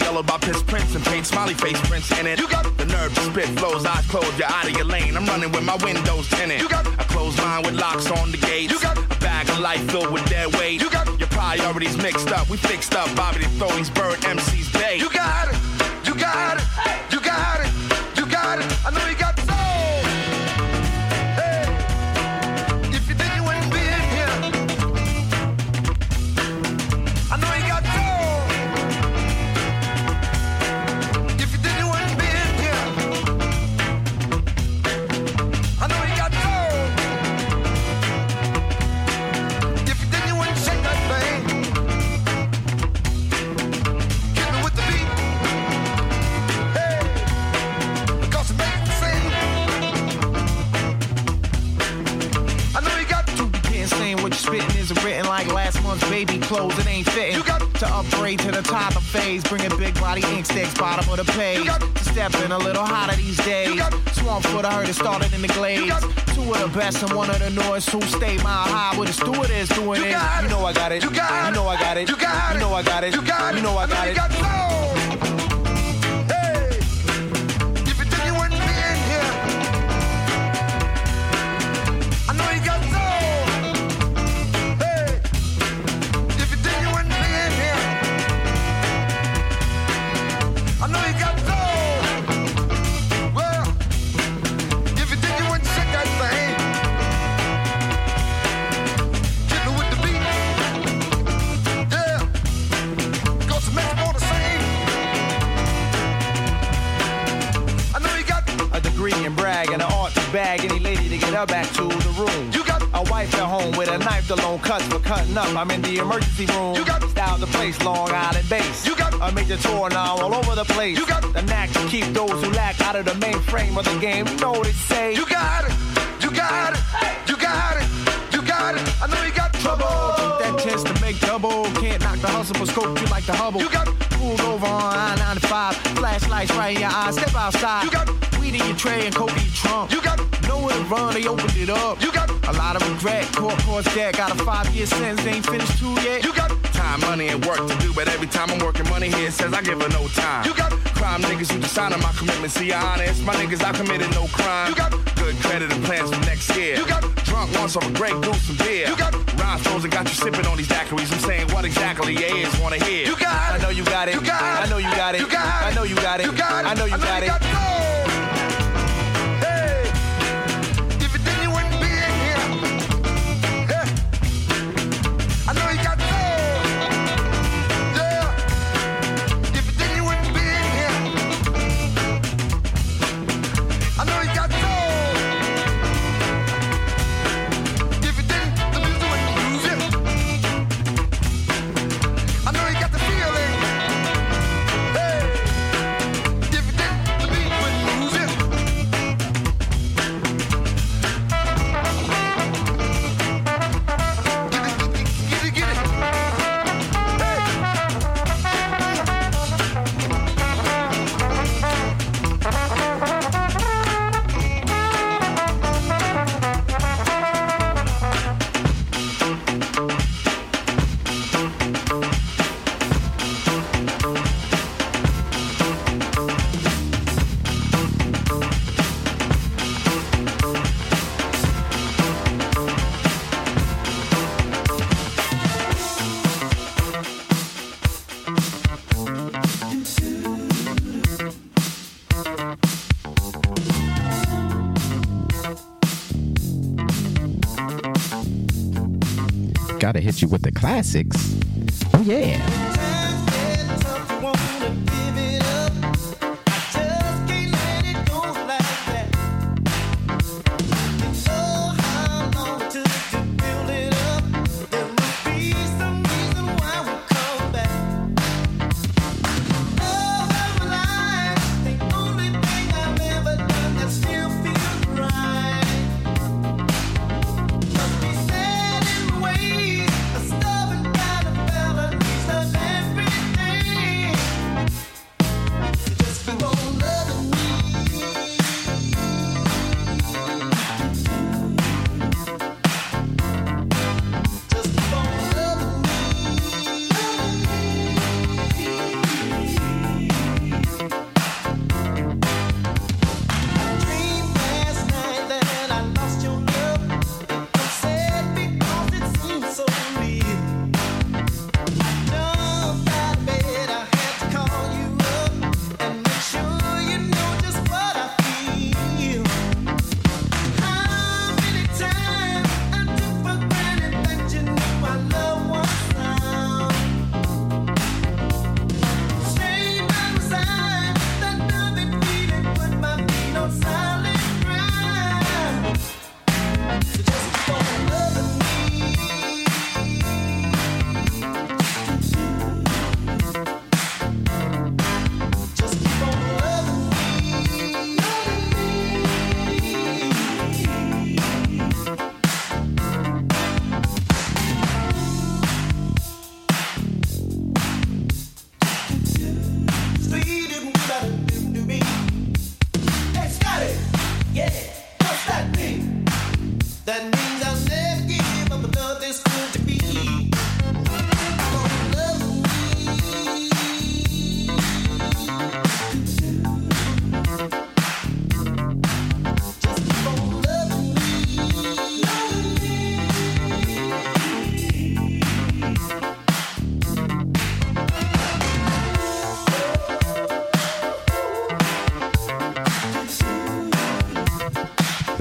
Yellow by piss prints and paint smiley face prints in it. You got the nerve to spit flows, eyes closed, you're out of your lane. I'm running with my windows tinted. You got a closed line with locks on the gates. You got a bag of life filled with dead weight. You got your priorities mixed up. We fixed up Bobby the throw, he's bird M C's bay. You got it, you got it, you got it, you got it. I know you got soul. Hey, if you did, you wouldn't be in here. I know you got soul. Baby clothes, it ain't fitting. You got to upgrade to the top of phase. Bring a big body, ink sticks, bottom of the page. You got to step in a little hotter these days. You got swamp foot, I heard it started in the glades. You got two of the best and one of the noise. Who stay mile high with a steward is doing it. You know I got it. You know I got it. You know I got it. You know I got it. You know I got it. Back to the room. You got a wife at home with a knife alone cuts for cutting up. I'm in the emergency room. You got style the place, Long Island base. You got a major tour now all over the place. You got the knack to keep those who lack out of the mainframe of the game. You know what it say. You got it, you got it, you got it, you got it. I know you got trouble. That chance to make double. Can't knock the hustle but scope you like the Hubble. You got pulled over on I ninety-five. Flashlights right in your eyes. Step outside. You got weed in your tray and coke in your trunk. You got nowhere to run, they opened it up. You got a lot of regret, court course debt. Got a five-year sentence, ain't finished two yet. You got time, money, and work to do. But every time I'm working money here, it says I give her no time. You got crime niggas who dishonour my commitment. See, I honest, my niggas, I committed no crime. You got good credit and plans for next year. You got drunk once off a grape, goose, and beer. You got rhinestones and got you sipping on these daiquiris. I'm saying what exactly your ears want to hear. You got it. I know you got it. You got it. I know you got it. You got it. I know you got it. You got it. I know you got it. I know you got it. Gotta hit you with the classics. Oh, yeah. Stop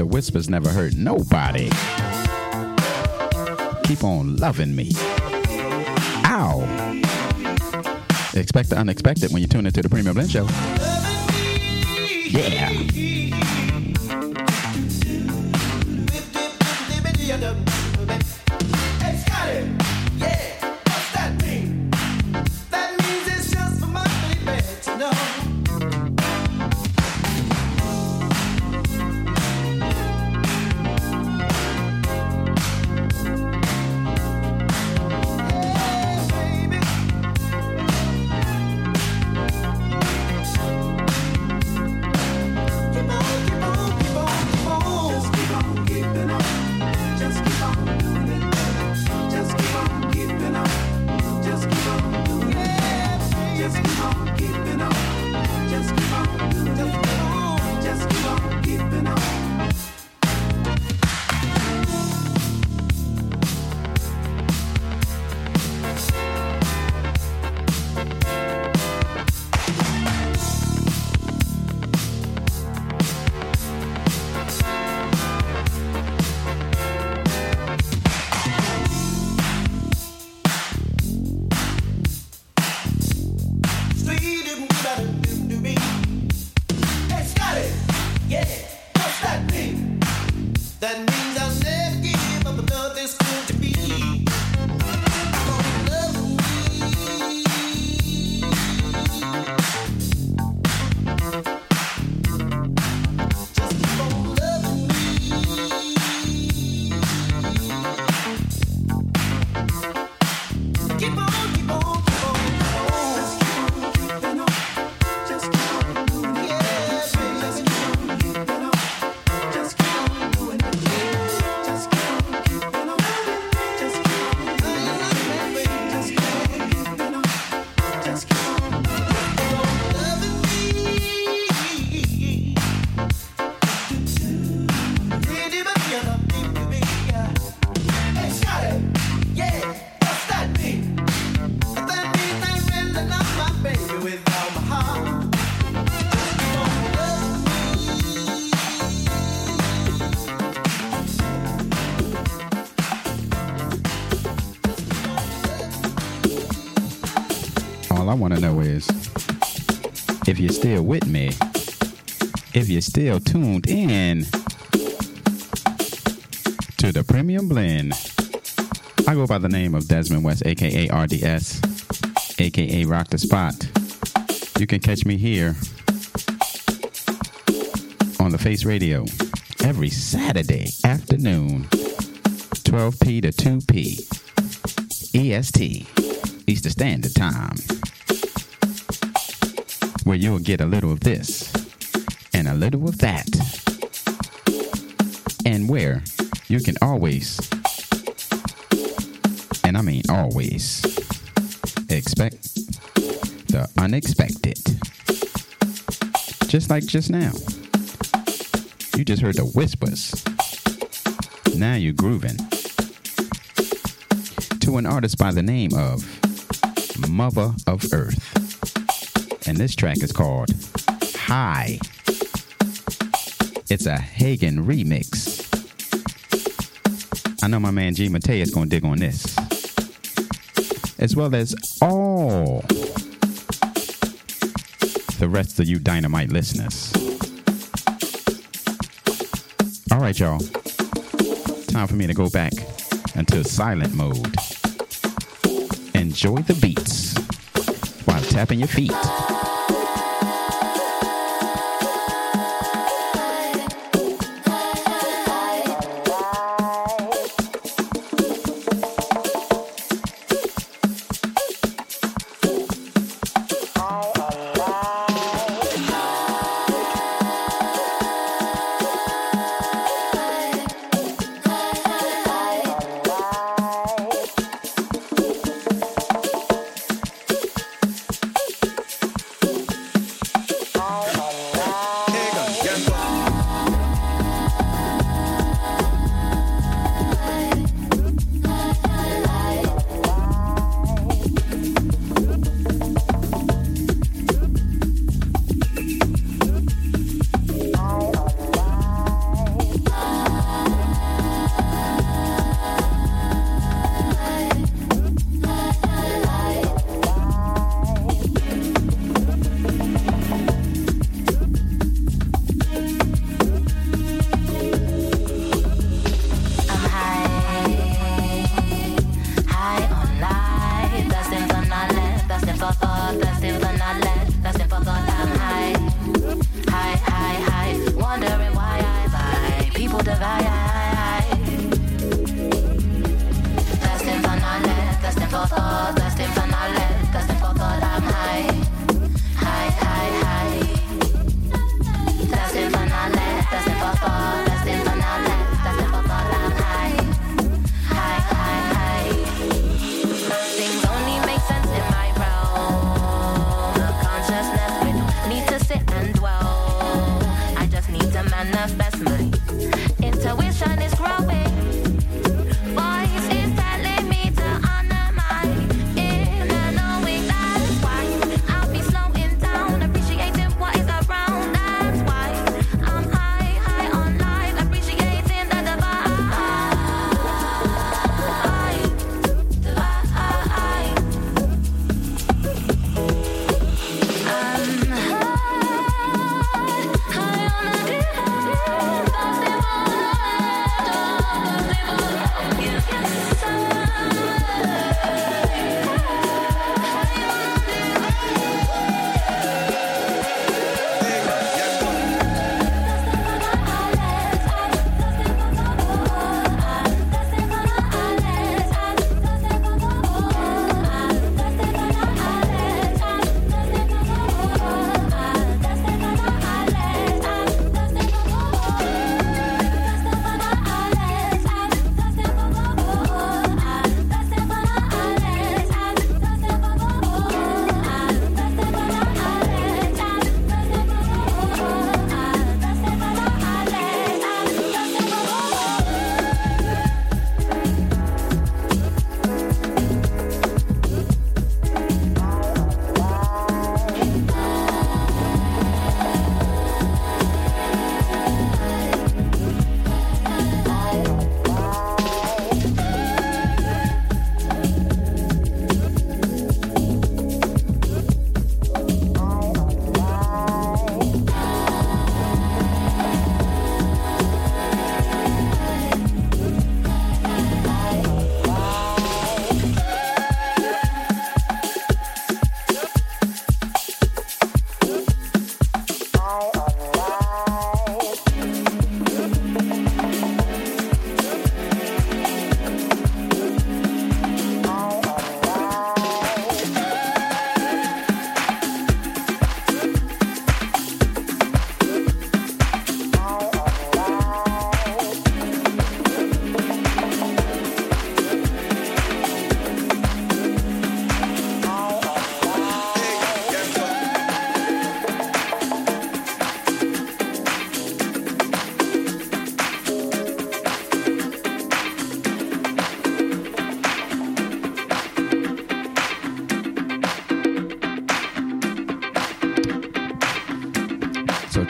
Whispers never hurt nobody. Keep on loving me. Ow. Expect the unexpected when you tune into the Premium Blend Show. Yeah. Want to know is if you're still with me, if you're still tuned in to the Premium Blend. I go by the name of Desmond West, aka R D S, aka Rock the Spot. You can catch me here on The Face Radio every Saturday afternoon, twelve p to two p E S T, Eastern Standard Time, where you'll get a little of this and a little of that, and where you can always, and I mean always, expect the unexpected. Just like just now. You just heard the whispers. Now you're grooving to an artist by the name of Mother of Earth. And this track is called High. It's a Hagen remix. I know my man G. Matei is going to dig on this. As well as all the rest of you Dynamite listeners. All right, y'all. Time for me to go back into silent mode. Enjoy the beats while tapping your feet.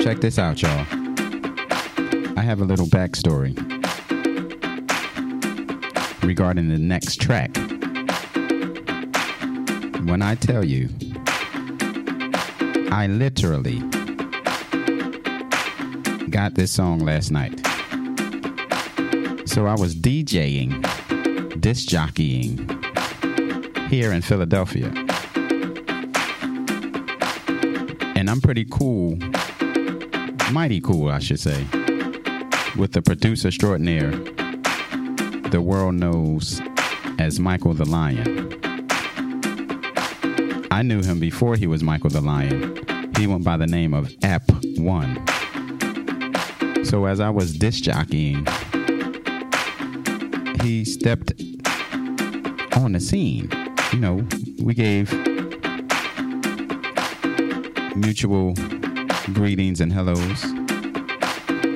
Check this out, y'all. I have a little backstory regarding the next track. When I tell you, I literally got this song last night. So I was DJing, disc jockeying here in Philadelphia. And I'm pretty cool, mighty cool, I should say, with the producer extraordinaire the world knows as Michael the Lion. I knew him before he was Michael the Lion. He went by the name of App One. So as I was disc jockeying, he stepped on the scene. You know, we gave mutual greetings and hellos.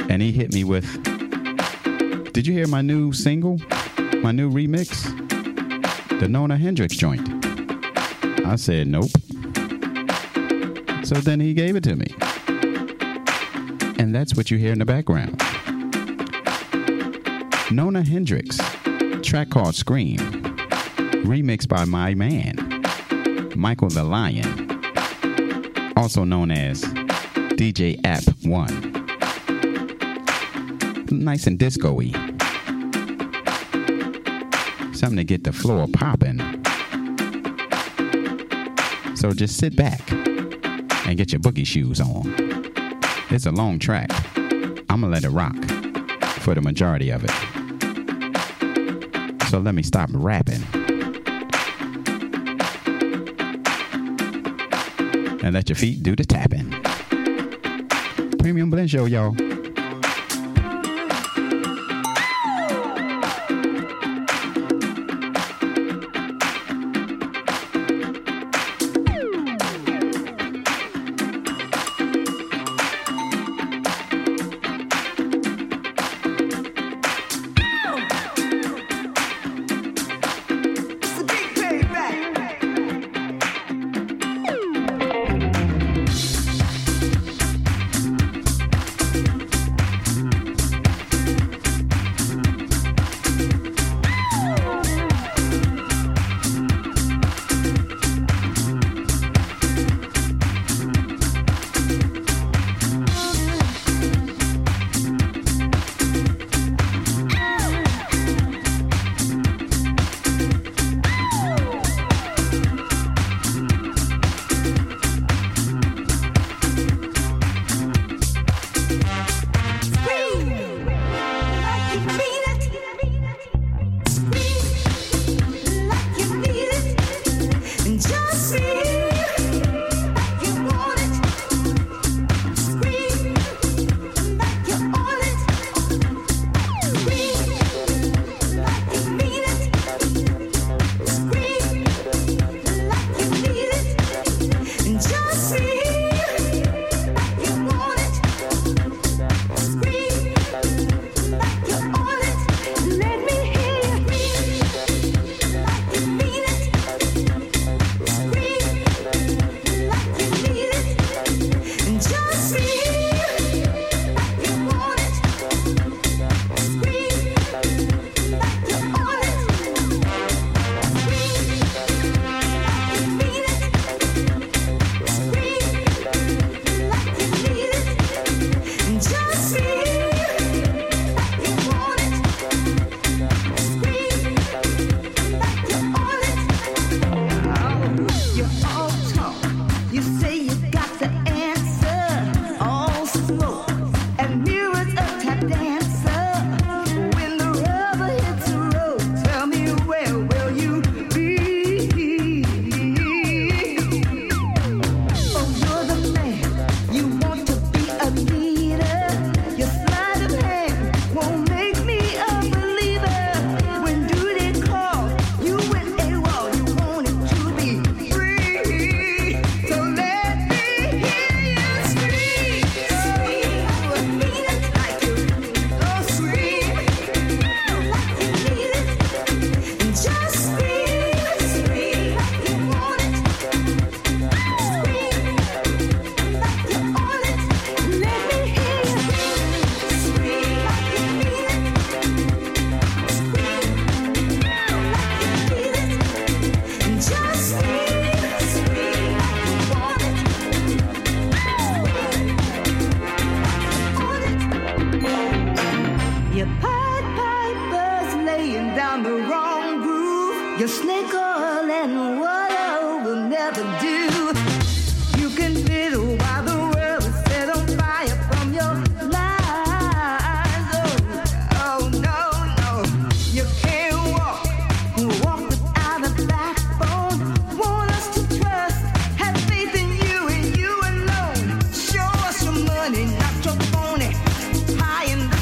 And he hit me with, "Did you hear my new single? My new remix? The Nona Hendrix joint." I said, "Nope." So then he gave it to me. And that's what you hear in the background. Nona Hendrix, track called Scream, remixed by my man, Michael the Lion, also known as D J App One. Nice and disco-y. Something to get the floor popping. So just sit back and get your boogie shoes on. It's a long track. I'm gonna let it rock for the majority of it. So let me stop rapping and let your feet do the tapping. Premium Blend Show, y'all. down the wrong groove. Your snickle and water will never do. You can fiddle while the world is set on fire from your lies. Oh, oh no, no. You can't walk, walk without a backbone. Want us to trust, have faith in you and you alone. Show us some money, not your phony. High in the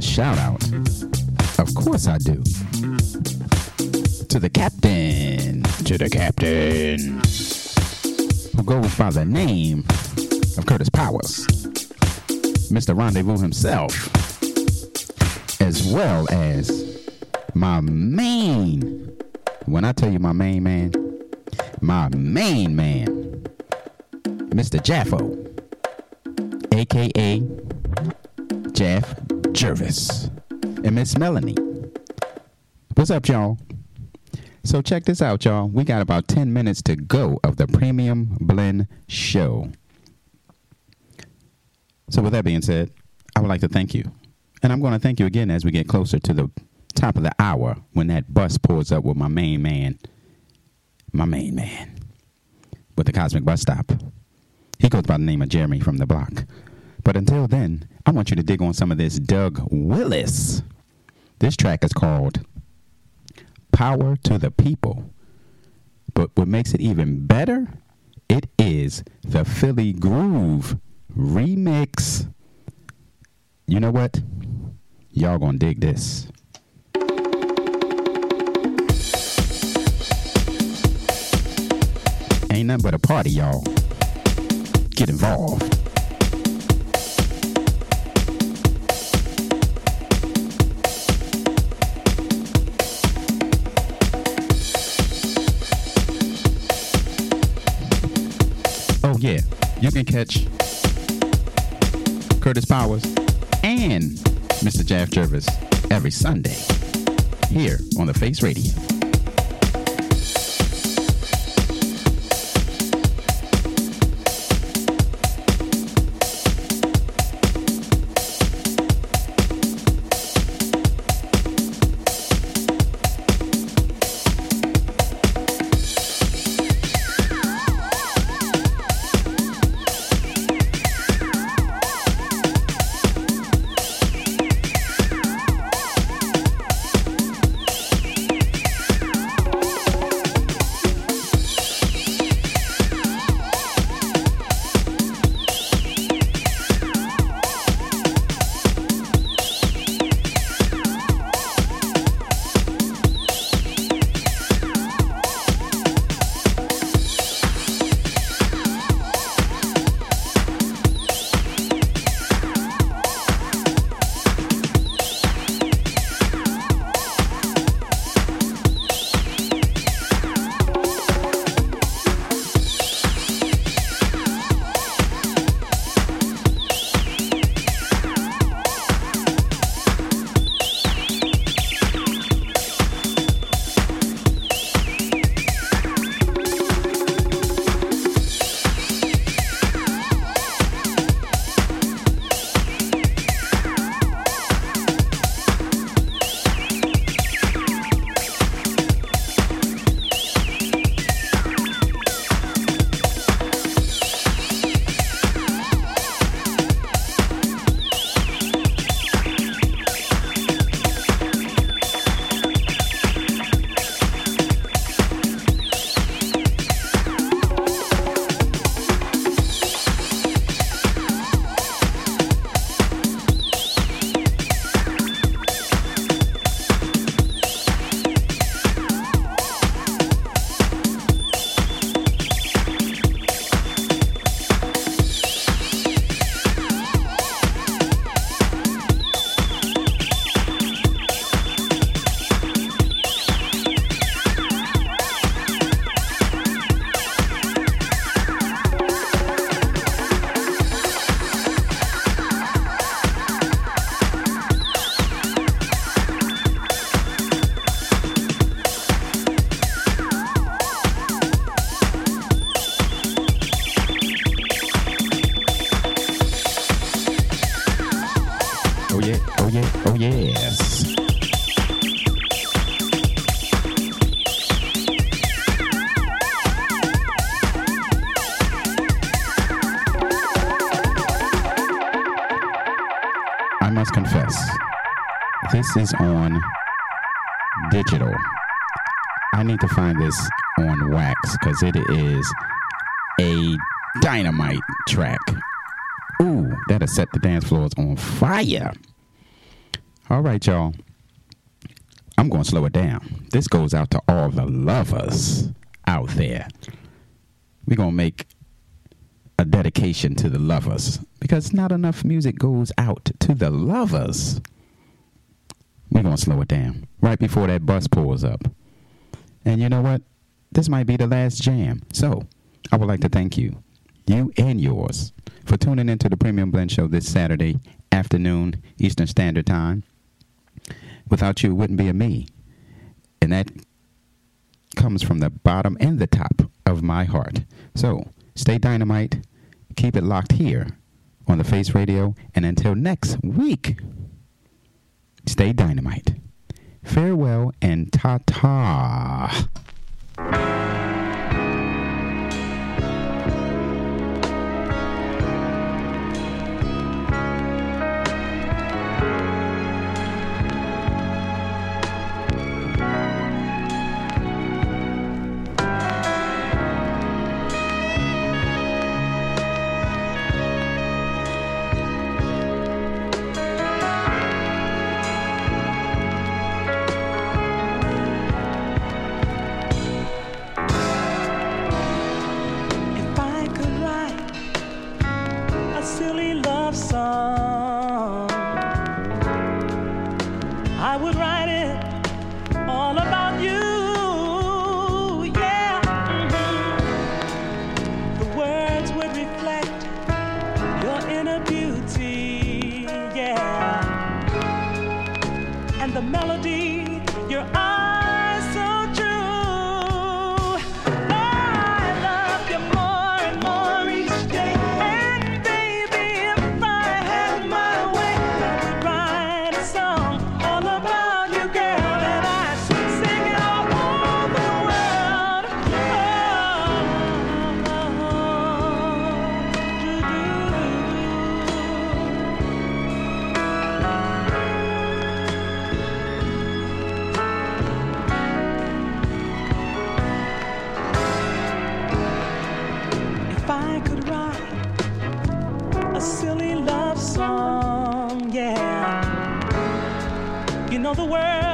shout out, of course I do, to the captain, to the captain, who goes by the name of Curtis Powers, Mister Rendezvous himself, as well as my main, when I tell you my main man, my main man, Mister Jaffo, a k a. Jeff Jervis, and Miss Melanie. What's up, y'all? So check this out, y'all. We got about ten minutes to go of the Premium Blend show. So with that being said, I would like to thank you. And I'm going to thank you again as we get closer to the top of the hour when that bus pulls up with my main man, my main man, with the Cosmic Bus Stop. He goes by the name of Jeremy from the block. But until then, I want you to dig on some of this Doug Willis. This track is called Power to the People. But what makes it even better, it is the Philly Groove remix. You know what? Y'all gonna dig this. nothing but a party, y'all. Get involved. Oh, yeah. You can catch Curtis Powers and Mister Jeff Jervis every Sunday here on The Face Radio. This is on digital. I need to find this on wax because it is a dynamite track. Ooh, that'll set the dance floors on fire. All right, y'all. I'm going to slow it down. This goes out to all the lovers out there. We're going to make a dedication to the lovers because not enough music goes out to the lovers. We're going to slow it down right before that bus pulls up. And you know what? This might be the last jam. So I would like to thank you, you and yours, for tuning into the Premium Blend Show this Saturday afternoon, Eastern Standard Time. Without you, it wouldn't be a me. And that comes from the bottom and the top of my heart. So stay dynamite. Keep it locked here on The Face Radio. And until next week, stay dynamite. Farewell and ta-ta. I could write a silly love song, yeah. You know the world